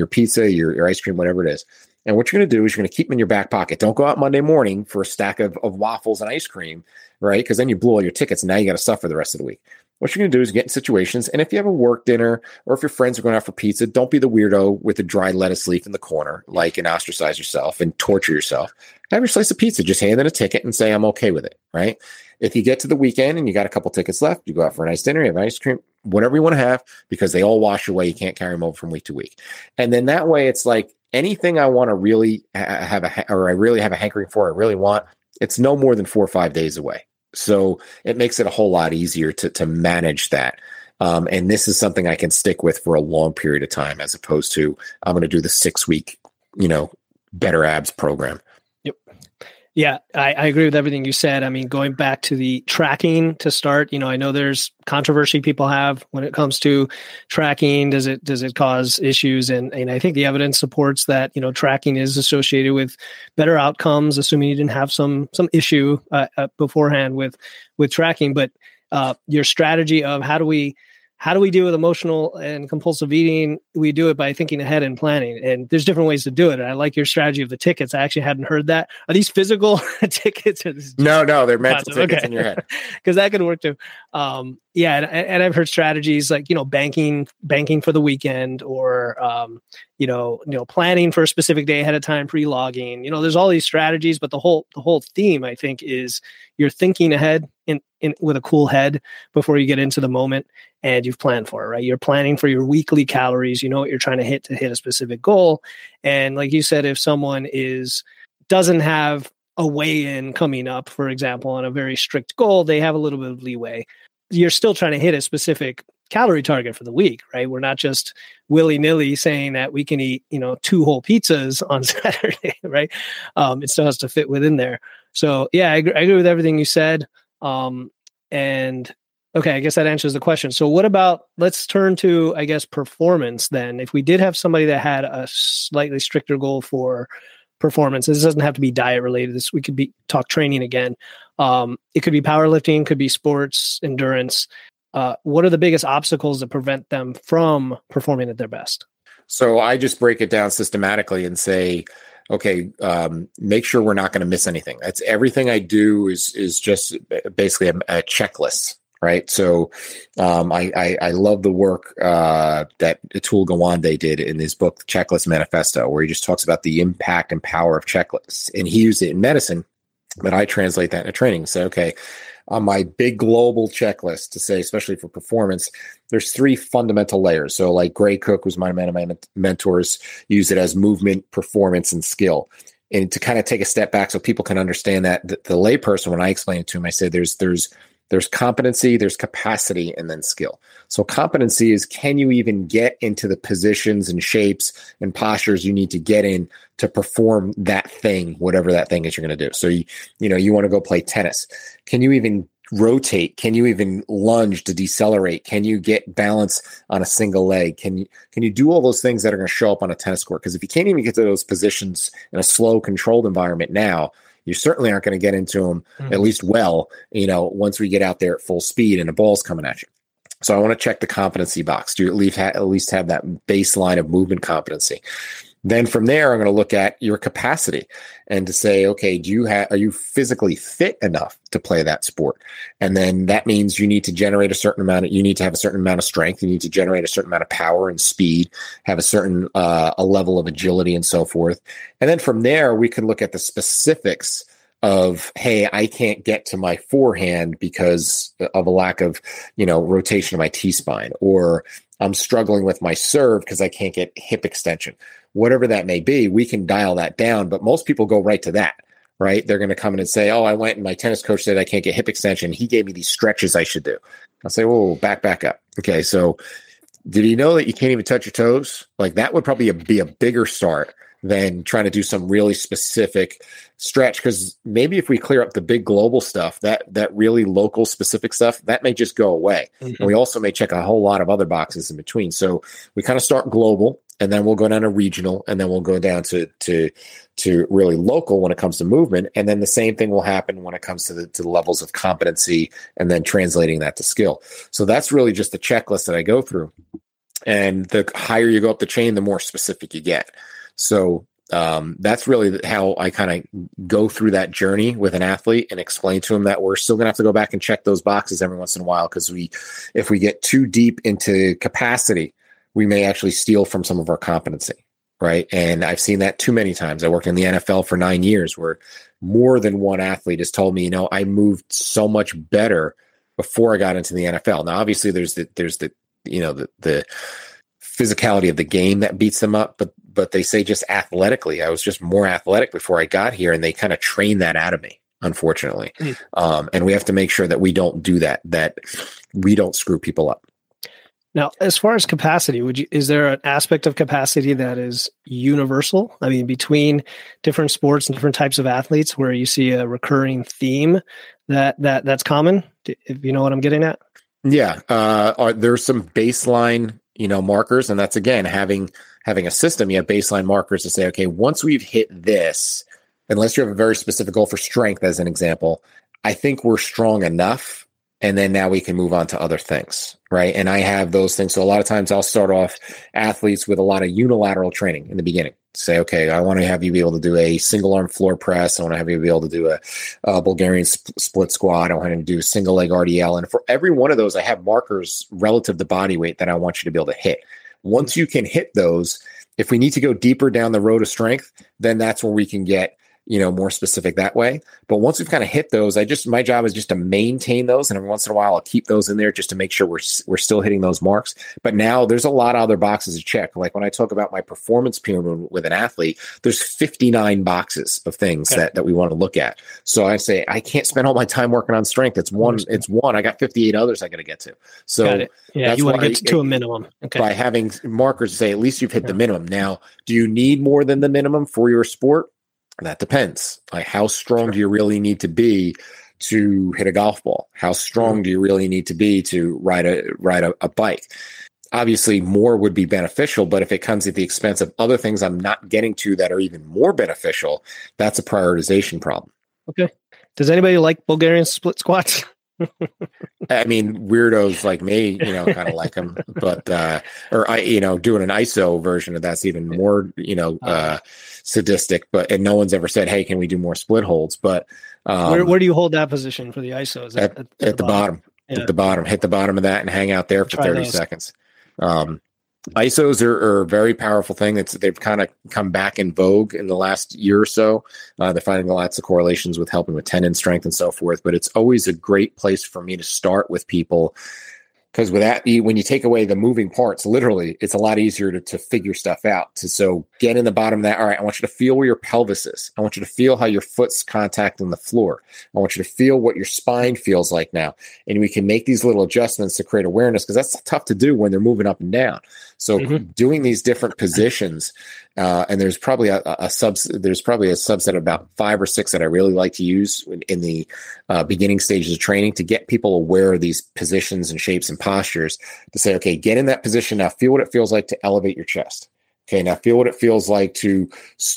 pizza, your ice cream, whatever it is. And what you're going to do is you're going to keep them in your back pocket. Don't go out Monday morning for a stack of waffles and ice cream, right? Because then you blew all your tickets and now you got to suffer the rest of the week. What you're going to do is get in situations. And if you have a work dinner or if your friends are going out for pizza, don't be the weirdo with the dry lettuce leaf in the corner, like, and ostracize yourself and torture yourself. Have your slice of pizza, just hand in a ticket and say, I'm okay with it, right? If you get to the weekend and you got a couple tickets left, you go out for a nice dinner, you have ice cream, whatever you want to have, because they all wash away. You can't carry them over from week to week. And then that way it's like anything I want to really have a hankering for, I really want, it's no more than 4 or 5 days away. So it makes it a whole lot easier to manage that. And this is something I can stick with for a long period of time, as opposed to I'm going to do the 6-week, you know, better abs program. Yep. Yeah, I agree with everything you said. I mean, going back to the tracking to start, you know, I know there's controversy people have when it comes to tracking. Does it cause issues? And I think the evidence supports that, you know, tracking is associated with better outcomes, assuming you didn't have some issue beforehand with tracking. But your strategy of how do we deal with emotional and compulsive eating? We do it by thinking ahead and planning. And there's different ways to do it. And I like your strategy of the tickets. I actually hadn't heard that. Are these physical tickets? Or no, they're mental tickets in your head. Because that could work too. Yeah. And I've heard strategies like, you know, banking for the weekend, or, you know, planning for a specific day ahead of time, pre-logging, you know, there's all these strategies, but the whole theme, I think, is you're thinking ahead in with a cool head before you get into the moment, and you've planned for it, right? You're planning for your weekly calories. You know what you're trying to hit a specific goal. And like you said, if someone doesn't have a weigh-in coming up, for example, on a very strict goal, they have a little bit of leeway. You're still trying to hit a specific calorie target for the week, right? We're not just willy-nilly saying that we can eat, you know, 2 whole pizzas on Saturday, right? It still has to fit within there. So yeah, I agree with everything you said. And okay, I guess that answers the question. So what about, let's turn to, I guess, performance then. If we did have somebody that had a slightly stricter goal for performance. This doesn't have to be diet related. This, we could be talk training again. It could be powerlifting, could be sports, endurance. What are the biggest obstacles that prevent them from performing at their best? So I just break it down systematically and say, okay, make sure we're not going to miss anything. That's everything I do is just basically a checklist, right? So I love the work that Atul Gawande did in his book, Checklist Manifesto, where he just talks about the impact and power of checklists. And he used it in medicine, but I translate that into training. So, okay, on my big global checklist to say, especially for performance, there's three fundamental layers. So like Gray Cook was one of my mentors, use it as movement, performance, and skill. And to kind of take a step back so people can understand that, the layperson, when I explain it to him, I say there's competency, there's capacity, and then skill. So competency is, can you even get into the positions and shapes and postures you need to get in to perform that thing, whatever that thing is you're going to do. So, you want to go play tennis. Can you even rotate? Can you even lunge to decelerate? Can you get balance on a single leg? Can you do all those things that are going to show up on a tennis court? Because if you can't even get to those positions in a slow, controlled environment now, you certainly aren't going to get into them, at least once we get out there at full speed and the ball's coming at you. So I want to check the competency box. Do you at least have that baseline of movement competency? Then from there, I'm going to look at your capacity and to say, okay, are you physically fit enough to play that sport? And then that means you need to generate you need to have a certain amount of strength. You need to generate a certain amount of power and speed, have a certain a level of agility and so forth. And then from there, we can look at the specifics of, hey, I can't get to my forehand because of a lack of, rotation of my T-spine, or I'm struggling with my serve because I can't get hip extension. Whatever that may be, we can dial that down, but most people go right to that, right? They're going to come in and say, oh, I went and my tennis coach said I can't get hip extension. He gave me these stretches I should do. I'll say, whoa, back up. Okay, so did you know that you can't even touch your toes? Like, that would probably be a bigger start than trying to do some really specific stretch. Because maybe if we clear up the big global stuff, that really local specific stuff, that may just go away. Mm-hmm. And we also may check a whole lot of other boxes in between. So we kind of start global, and then we'll go down to regional, and then we'll go down to really local when it comes to movement. And then the same thing will happen when it comes to the levels of competency and then translating that to skill. So that's really just the checklist that I go through. And the higher you go up the chain, the more specific you get. So that's really how I kind of go through that journey with an athlete and explain to them that we're still going to have to go back and check those boxes every once in a while, because if we get too deep into capacity, we may actually steal from some of our competency, right? And I've seen that too many times. I worked in the NFL for 9 years where more than one athlete has told me, I moved so much better before I got into the NFL. Now, obviously, there's the physicality of the game that beats them up, but they say just athletically, I was just more athletic before I got here, and they kind of trained that out of me, unfortunately. Mm. And we have to make sure that we don't do that we don't screw people up. Now, as far as capacity, is there an aspect of capacity that is universal? I mean, between different sports and different types of athletes, where you see a recurring theme that's common, if you know what I'm getting at? Yeah. There's some baseline, markers, and that's, again, having a system. You have baseline markers to say, okay, once we've hit this, unless you have a very specific goal for strength, as an example, I think we're strong enough, and then now we can move on to other things, right? And I have those things. So a lot of times I'll start off athletes with a lot of unilateral training in the beginning. Say, okay, I want to have you be able to do a single arm floor press. I want to have you be able to do a Bulgarian split squat. I want to do a single leg RDL. And for every one of those, I have markers relative to body weight that I want you to be able to hit. Once you can hit those, if we need to go deeper down the road of strength, then that's where we can get, more specific that way. But once we've kind of hit those, my job is just to maintain those. And every once in a while, I'll keep those in there just to make sure we're still hitting those marks. But now there's a lot of other boxes to check. Like when I talk about my performance pyramid with an athlete, there's 59 boxes of things that we want to look at. So I say, I can't spend all my time working on strength. It's one, I got 58 others I got to get to. So yeah, you want to get to a minimum. Okay. By having markers to say, at least you've hit the minimum. Now, do you need more than the minimum for your sport? That depends. Like, how strong do you really need to be to hit a golf ball? How strong do you really need to be to ride a bike? obviously more would be beneficial, but if it comes at the expense of other things I'm not getting to that are even more beneficial, that's a prioritization problem. Okay. Does anybody like Bulgarian split squats? I mean, weirdos like me, you know, kind of like them, but, or I, you know, doing an ISO version of that's even more, you know, sadistic, but, and no one's ever said, hey, can we do more split holds? But, where do you hold that position for the ISO? Is that at the bottom, yeah. At the bottom, hit the bottom of that and hang out there for 30 seconds. ISOs are a very powerful thing. They've kind of come back in vogue in the last year or so. They're finding lots of correlations with helping with tendon strength and so forth. But it's always a great place for me to start with people, because with that, when you take away the moving parts, literally, it's a lot easier to figure stuff out. So get in the bottom of that. All right, I want you to feel where your pelvis is. I want you to feel how your foot's contacting the floor. I want you to feel what your spine feels like now. And we can make these little adjustments to create awareness, because that's tough to do when they're moving up and down. So doing these different positions, and there's probably a subset of about 5 or 6 that I really like to use in the beginning stages of training to get people aware of these positions and shapes and postures, to say, okay, get in that position. Now feel what it feels like to elevate your chest. Okay. Now feel what it feels like to,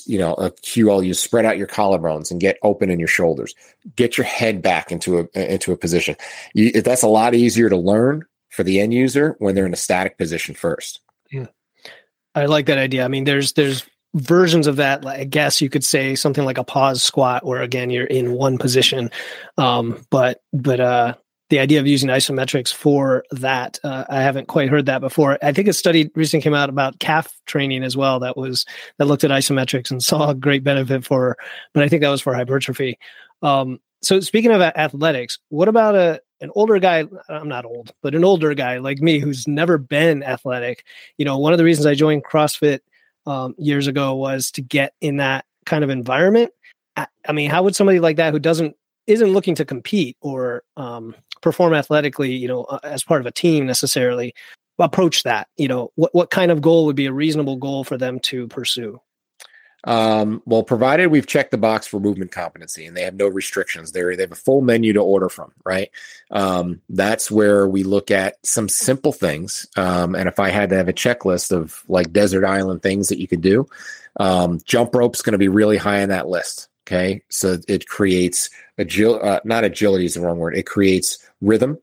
you know, QLU, spread out your collarbones and get open in your shoulders, get your head back into a position. That's a lot easier to learn for the end user when they're in a static position first. Yeah. I like that idea. I mean, there's versions of that. I guess you could say something like a pause squat, where again, you're in one position. But the idea of using isometrics for that, I haven't quite heard that before. I think a study recently came out about calf training as well that looked at isometrics and saw a great benefit for her, but I think that was for hypertrophy. So speaking of athletics, what about an older guy? I'm not old, but an older guy like me who's never been athletic. You know, one of the reasons I joined CrossFit years ago was to get in that kind of environment. I mean, how would somebody like that who isn't looking to compete or perform athletically, you know, as part of a team necessarily, approach that? You know, what kind of goal would be a reasonable goal for them to pursue? Well, provided we've checked the box for movement competency and they have no restrictions, they have a full menu to order from, right? That's where we look at some simple things. And if I had to have a checklist of like desert island things that you could do, jump rope's going to be really high on that list. Okay. So it creates not agility is the wrong word. It creates rhythm,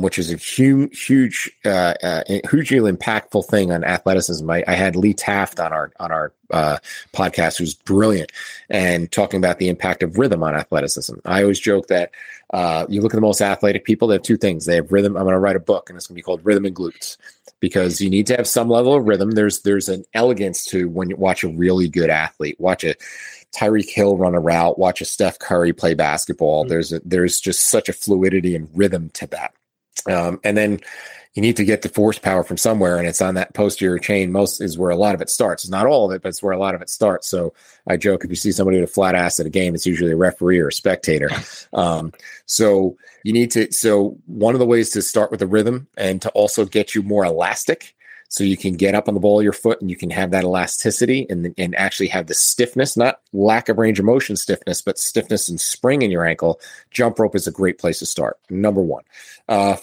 which is a hugely impactful thing on athleticism. I had Lee Taft on our podcast, who's brilliant, and talking about the impact of rhythm on athleticism. I always joke that you look at the most athletic people, they have two things. They have rhythm. I'm going to write a book and it's going to be called Rhythm and Glutes, because you need to have some level of rhythm. There's an elegance to when you watch a really good athlete, watch a Tyreek Hill run a route, watch a Steph Curry play basketball. Mm-hmm. There's just such a fluidity and rhythm to that. And then you need to get the force power from somewhere, and it's on that posterior chain. Most is where a lot of it starts. It's not all of it, but it's where a lot of it starts. So I joke, if you see somebody with a flat ass at a game, it's usually a referee or a spectator. So you need to. So one of the ways to start with the rhythm, and to also get you more elastic, so you can get up on the ball of your foot and you can have that elasticity and actually have the stiffness, not lack of range of motion stiffness, but stiffness and spring in your ankle. Jump rope is a great place to start. Number one.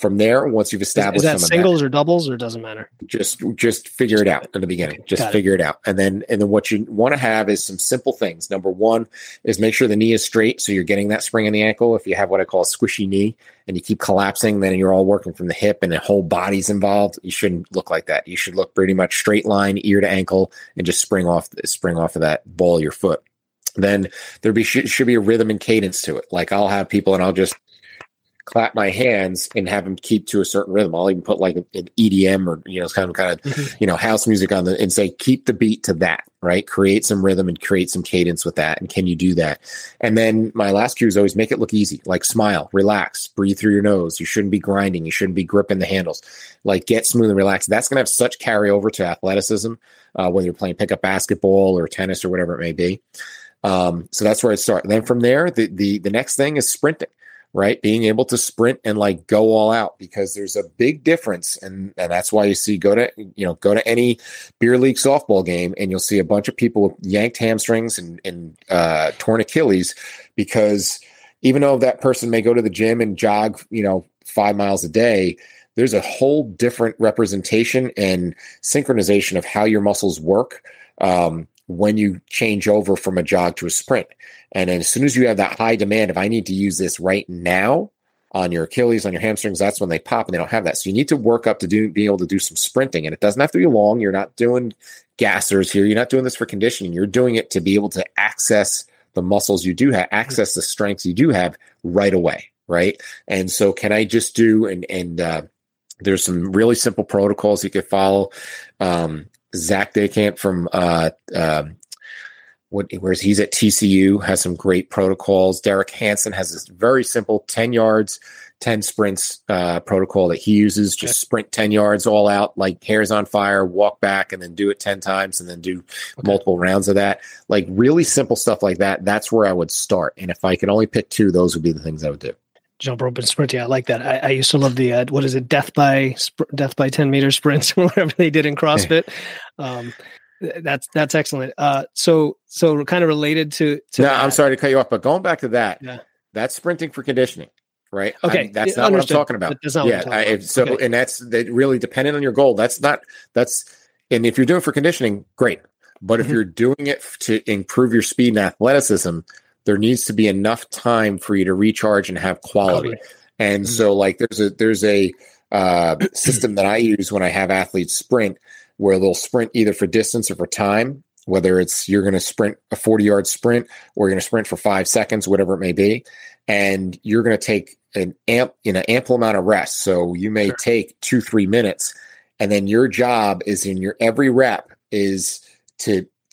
From there, once you've established, is that singles or doubles, or doesn't matter? Just figure it out in the beginning. Just figure it out, and then what you want to have is some simple things. Number one is make sure the knee is straight, so you're getting that spring in the ankle. If you have what I call a squishy knee and you keep collapsing, then you're all working from the hip and the whole body's involved. You shouldn't look like that. You should look pretty much straight line, ear to ankle, and just spring off of that ball of your foot. Then should be a rhythm and cadence to it. Like I'll have people and I'll just clap my hands and have them keep to a certain rhythm. I'll even put like an EDM or, you know, kind of you know, house music on and say, keep the beat to that, right? Create some rhythm and create some cadence with that. And can you do that? And then my last cue is always make it look easy, like smile, relax, breathe through your nose. You shouldn't be grinding. You shouldn't be gripping the handles, like get smooth and relaxed. That's going to have such carryover to athleticism, whether you're playing pickup basketball or tennis or whatever it may be. So that's where I start. And then from there, the next thing is sprinting. Right? Being able to sprint and like go all out, because there's a big difference. And that's why you see, go to any beer league softball game and you'll see a bunch of people with yanked hamstrings and torn Achilles, because even though that person may go to the gym and jog, you know, 5 miles a day, there's a whole different representation and synchronization of how your muscles work when you change over from a jog to a sprint. And then as soon as you have that high demand of, I need to use this right now on your Achilles, on your hamstrings, that's when they pop and they don't have that. So you need to work up to be able to do some sprinting. And it doesn't have to be long. You're not doing gassers here. You're not doing this for conditioning. You're doing it to be able to access the muscles you do have, access the strengths you do have right away, right? And so can I just do, and there's some really simple protocols you could follow. Zach Daycamp from he's at TCU has some great protocols. Derek Hansen has this very simple 10 yards, 10 sprints protocol that he uses. Just sprint 10 yards all out, like hairs on fire, walk back, and then do it 10 times and then do multiple rounds of that. Like really simple stuff like that. That's where I would start. And if I could only pick two, those would be the things I would do. Jump rope and sprint. Yeah, I like that. I used to love the, death by 10 meter sprints, whatever they did in CrossFit. That's excellent. So kind of related to that. I'm sorry to cut you off, but going back to that, that's sprinting for conditioning, right? Okay. That's not what I'm talking about. That's not what I'm talking about. So, okay. And that's really dependent on your goal. And if you're doing it for conditioning, great. But if you're doing it to improve your speed and athleticism, there needs to be enough time for you to recharge and have quality. Probably. And so like there's a system that I use when I have athletes sprint, where they'll sprint either for distance or for time, whether it's you're going to sprint a 40-yard sprint or you're going to sprint for 5 seconds, whatever it may be, and you're going to take an ample amount of rest. So you may take 2-3 minutes, and then your job is in your every rep is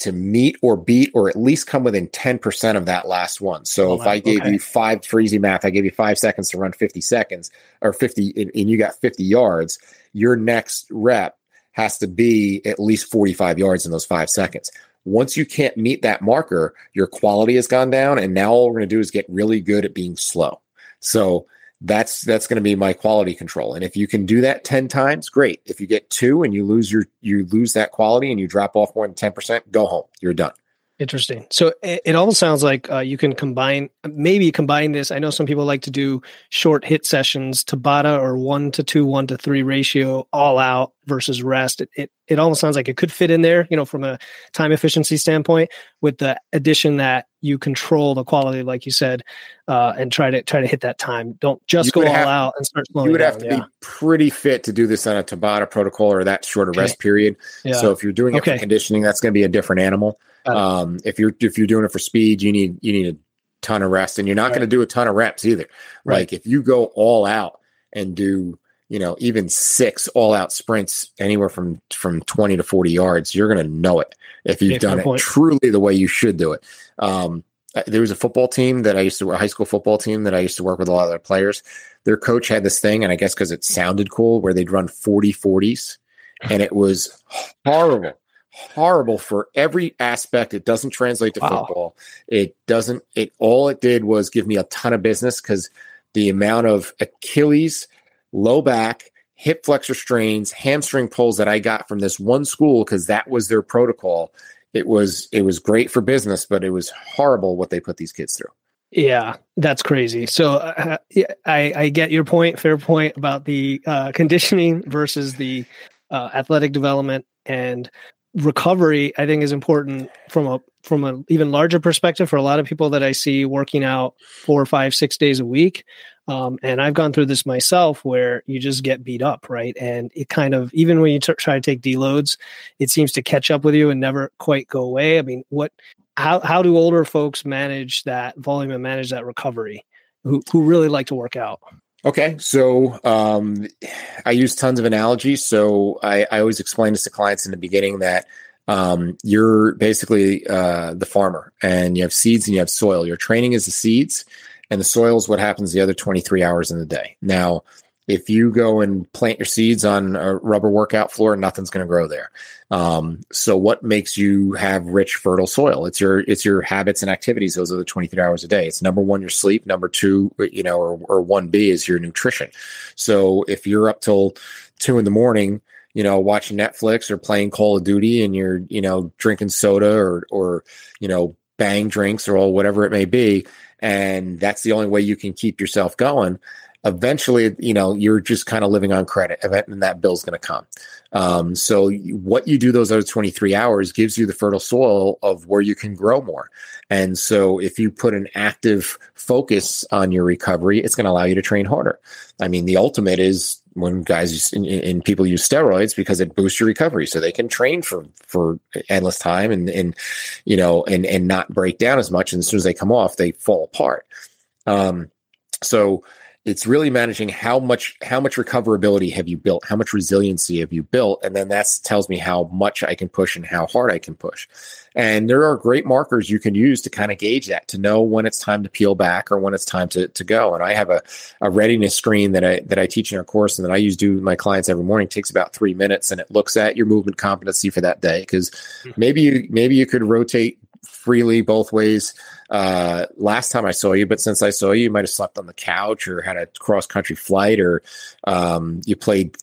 to meet or beat or at least come within 10% of that last one. So if I gave you five, for easy math, I gave you 5 seconds to run 50 seconds or 50 and you got 50 yards, your next rep has to be at least 45 yards in those 5 seconds. Once you can't meet that marker, your quality has gone down, and now all we're going to do is get really good at being slow. So that's going to be my quality control. And if you can do that 10 times, great. If you get 2 and you lose that quality and you drop off more than 10%, go home. You're done. Interesting. So it almost sounds like you can combine this. I know some people like to do short hit sessions, Tabata or 1-2, 1-3 ratio, all out versus rest. It almost sounds like it could fit in there, from a time efficiency standpoint, with the addition that you control the quality, like you said, and try to hit that time. Don't just go all out and start slowing down. You would have to be pretty fit to do this on a Tabata protocol or that shorter rest period. Yeah. So if you're doing it for conditioning, that's going to be a different animal. If you're doing it for speed, you need a ton of rest, and you're not going to do a ton of reps either. Right. Like if you go all out and do, even 6 all out sprints anywhere from 20 to 40 yards, you're going to know it if you've done it truly the way you should do it. There was a high school football team that I used to work with a lot of their players. Their coach had this thing, and I guess because it sounded cool, where they'd run 40-40s, and it was horrible for every aspect. It doesn't translate to football. It doesn't. All it did was give me a ton of business, because the amount of Achilles, low back, hip flexor strains, hamstring pulls that I got from this one school, because that was their protocol. It was great for business, but it was horrible what they put these kids through. Yeah, that's crazy. So I get your point. Fair point about the conditioning versus the athletic development and recovery. I think is important from an even larger perspective for a lot of people that I see working out 4, 5, 6 days a week. And I've gone through this myself, where you just get beat up, right? And it kind of, even when you try to take deloads, it seems to catch up with you and never quite go away. I mean, how do older folks manage that volume and manage that recovery who really like to work out? Okay. So I use tons of analogies. So I always explain this to clients in the beginning that you're basically the farmer, and you have seeds and you have soil. Your training is the seeds, and the soil is what happens the other 23 hours in the day. Now, if you go and plant your seeds on a rubber workout floor, nothing's going to grow there. So what makes you have rich, fertile soil? It's your habits and activities. Those are the 23 hours a day. It's number one, your sleep. Number two, or 1B is your nutrition. So if you're up till 2 in the morning, watching Netflix or playing Call of Duty, and you're, drinking soda or bang drinks or all whatever it may be, and that's the only way you can keep yourself going, eventually, you know, you're just kind of living on credit, and that bill's going to come. So what you do those other 23 hours gives you the fertile soil of where you can grow more. And so if you put an active focus on your recovery, it's going to allow you to train harder. I mean, the ultimate is when guys and people use steroids because it boosts your recovery, so they can train for endless time and not break down as much. And as soon as they come off, they fall apart. So it's really managing how much recoverability have you built? How much resiliency have you built? And then that tells me how much I can push and how hard I can push. And there are great markers you can use to kind of gauge that, to know when it's time to peel back or when it's time to go. And I have a readiness screen that I teach in our course and that I use do with my clients every morning. It takes about 3 minutes, and it looks at your movement competency for that day, because maybe you could rotate freely both ways last time I saw you, but since I saw you, you might have slept on the couch or had a cross-country flight, or you played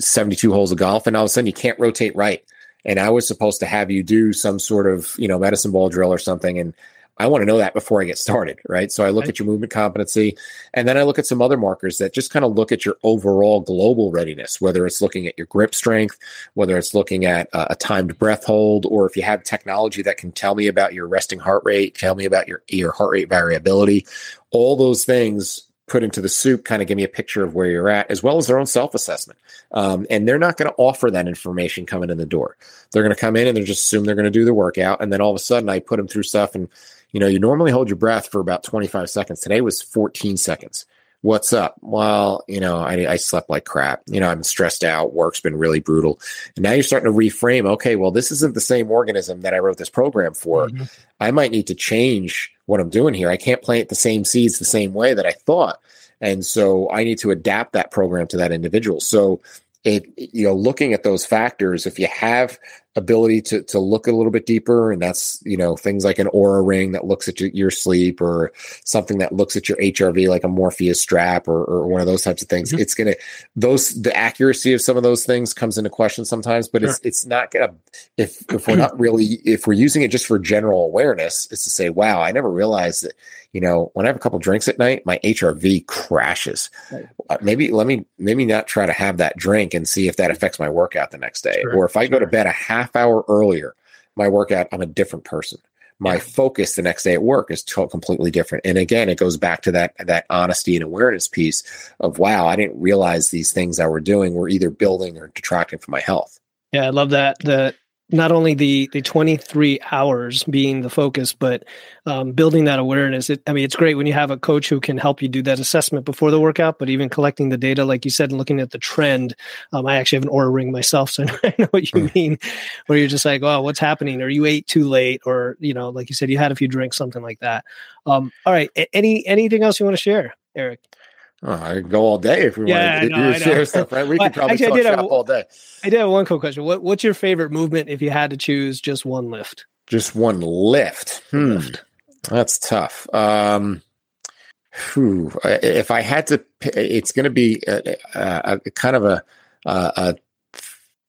72 holes of golf, and all of a sudden you can't rotate right, and I was supposed to have you do some sort of medicine ball drill or something, and I want to know that before I get started, right? So I look at your movement competency, and then I look at some other markers that just kind of look at your overall global readiness, whether it's looking at your grip strength, whether it's looking at a timed breath hold, or if you have technology that can tell me about your resting heart rate, tell me about your heart rate variability, all those things put into the soup kind of give me a picture of where you're at, as well as their own self-assessment. And they're not going to offer that information coming in the door. They're going to come in and they're just assume they're going to do the workout. And then all of a sudden I put them through stuff, and you normally hold your breath for about 25 seconds. Today was 14 seconds. What's up? Well, I slept like crap. I'm stressed out. Work's been really brutal. And now you're starting to reframe. Okay, well, this isn't the same organism that I wrote this program for. Mm-hmm. I might need to change what I'm doing here. I can't plant the same seeds the same way that I thought. And so I need to adapt that program to that individual. So looking at those factors, if you have ability to look a little bit deeper, and that's, things like an Oura ring that looks at your sleep, or something that looks at your HRV, like a Morpheus strap or one of those types of things, mm-hmm. The accuracy of some of those things comes into question sometimes, but sure. It's not going to, if we're using it just for general awareness, it's to say, wow, I never realized that, when I have a couple drinks at night, my HRV crashes. Right. Maybe not try to have that drink and see if that affects my workout the next day. Sure. Or if I go to bed a half hour earlier, my workout, I'm a different person. My focus the next day at work is completely different. And again, it goes back to that honesty and awareness piece of, wow, I didn't realize these things I were doing were either building or detracting from my health. Yeah, I love that. Not only the 23 hours being the focus, but building that awareness. It's great when you have a coach who can help you do that assessment before the workout, but even collecting the data, like you said, and looking at the trend. I actually have an Oura ring myself, so I know what you mean, where you're just like, oh, what's happening? Or you ate too late, or, like you said, you had a few drinks, something like that. All right. Anything else you want to share, Eric? Oh, I can go all day if we want to share stuff, right? We could probably talk shop all day. I did have one quick question. What's your favorite movement if you had to choose just one lift? Just one lift. That's tough. If I had to, it's going to be a kind of a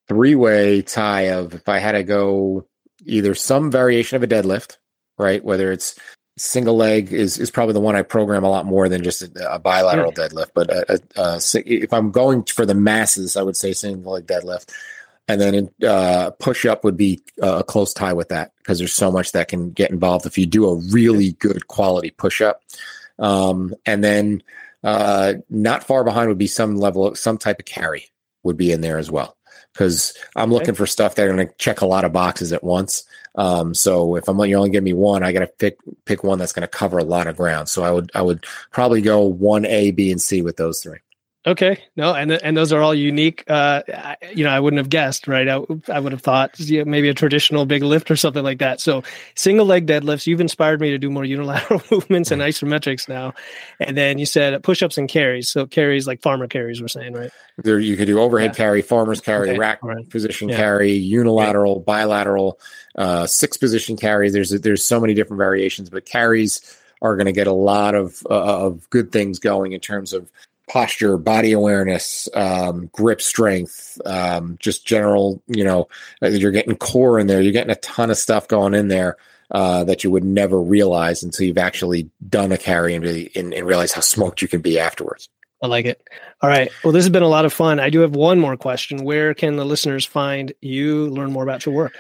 three-way tie of, if I had to go either some variation of a deadlift, right? Whether it's single leg is probably the one I program a lot more than just a bilateral deadlift. But if I'm going for the masses, I would say single leg deadlift. And then push up would be a close tie with that, because there's so much that can get involved if you do a really good quality push up. And then not far behind would be some type of carry would be in there as well, because I'm looking for stuff that are going to check a lot of boxes at once. So if you only give me one, I got to pick one that's going to cover a lot of ground. So I would probably go 1A, B, and C with those three. Okay. No. And those are all unique. I wouldn't have guessed, right? I would have thought maybe a traditional big lift or something like that. So single leg deadlifts, you've inspired me to do more unilateral movements and isometrics now. And then you said push-ups and carries. So carries, like farmer carries, we're saying, right? There, you could do overhead carry, farmer's carry, rack position carry, unilateral, bilateral, six position carry. There's so many different variations, but carries are going to get a lot of good things going in terms of posture, body awareness, grip strength, just general, you're getting core in there. You're getting a ton of stuff going in there. that you would never realize until you've actually done a carry and realize how smoked you can be afterwards. I like it. All right. Well, this has been a lot of fun. I do have one more question. Where can the listeners find you, learn more about your work?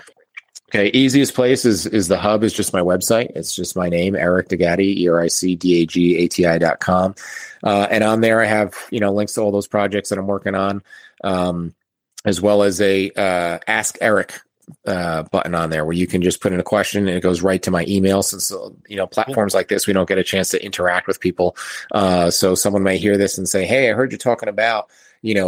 Okay. Easiest place is the hub is just my website. It's just my name, Eric Degatti, EricDagatti.com. And on there I have, links to all those projects that I'm working on, as well as a Ask Eric button on there where you can just put in a question and it goes right to my email. Since platforms like this, we don't get a chance to interact with people. So someone may hear this and say, "Hey, I heard you talking about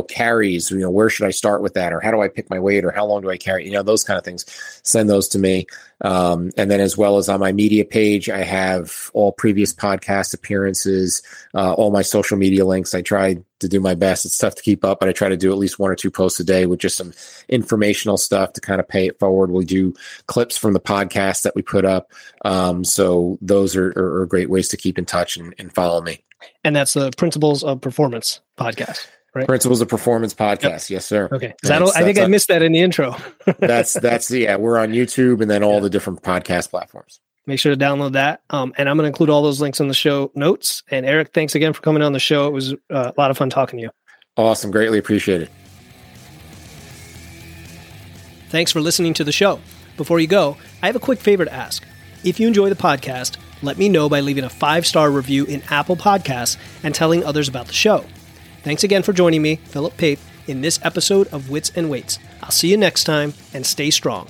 carries, where should I start with that? Or how do I pick my weight? Or how long do I carry?" Those kind of things, send those to me. And then as well as on my media page, I have all previous podcast appearances, all my social media links. I try to do my best. It's tough to keep up, but I try to do at least one or two posts a day with just some informational stuff to kind of pay it forward. We do clips from the podcast that we put up. So those are great ways to keep in touch and follow me. And that's the Principles of Performance podcast. Right? Principles of Performance podcast. Yep. Yes, sir. Okay. I missed that in the intro. that's we're on YouTube and then all the different podcast platforms. Make sure to download that. And I'm going to include all those links in the show notes. And Eric, thanks again for coming on the show. It was a lot of fun talking to you. Awesome. Greatly appreciated. Thanks for listening to the show. Before you go, I have a quick favor to ask. If you enjoy the podcast, let me know by leaving a 5-star review in Apple Podcasts and telling others about the show. Thanks again for joining me, Philip Pape, in this episode of Wits and Weights. I'll see you next time, and stay strong.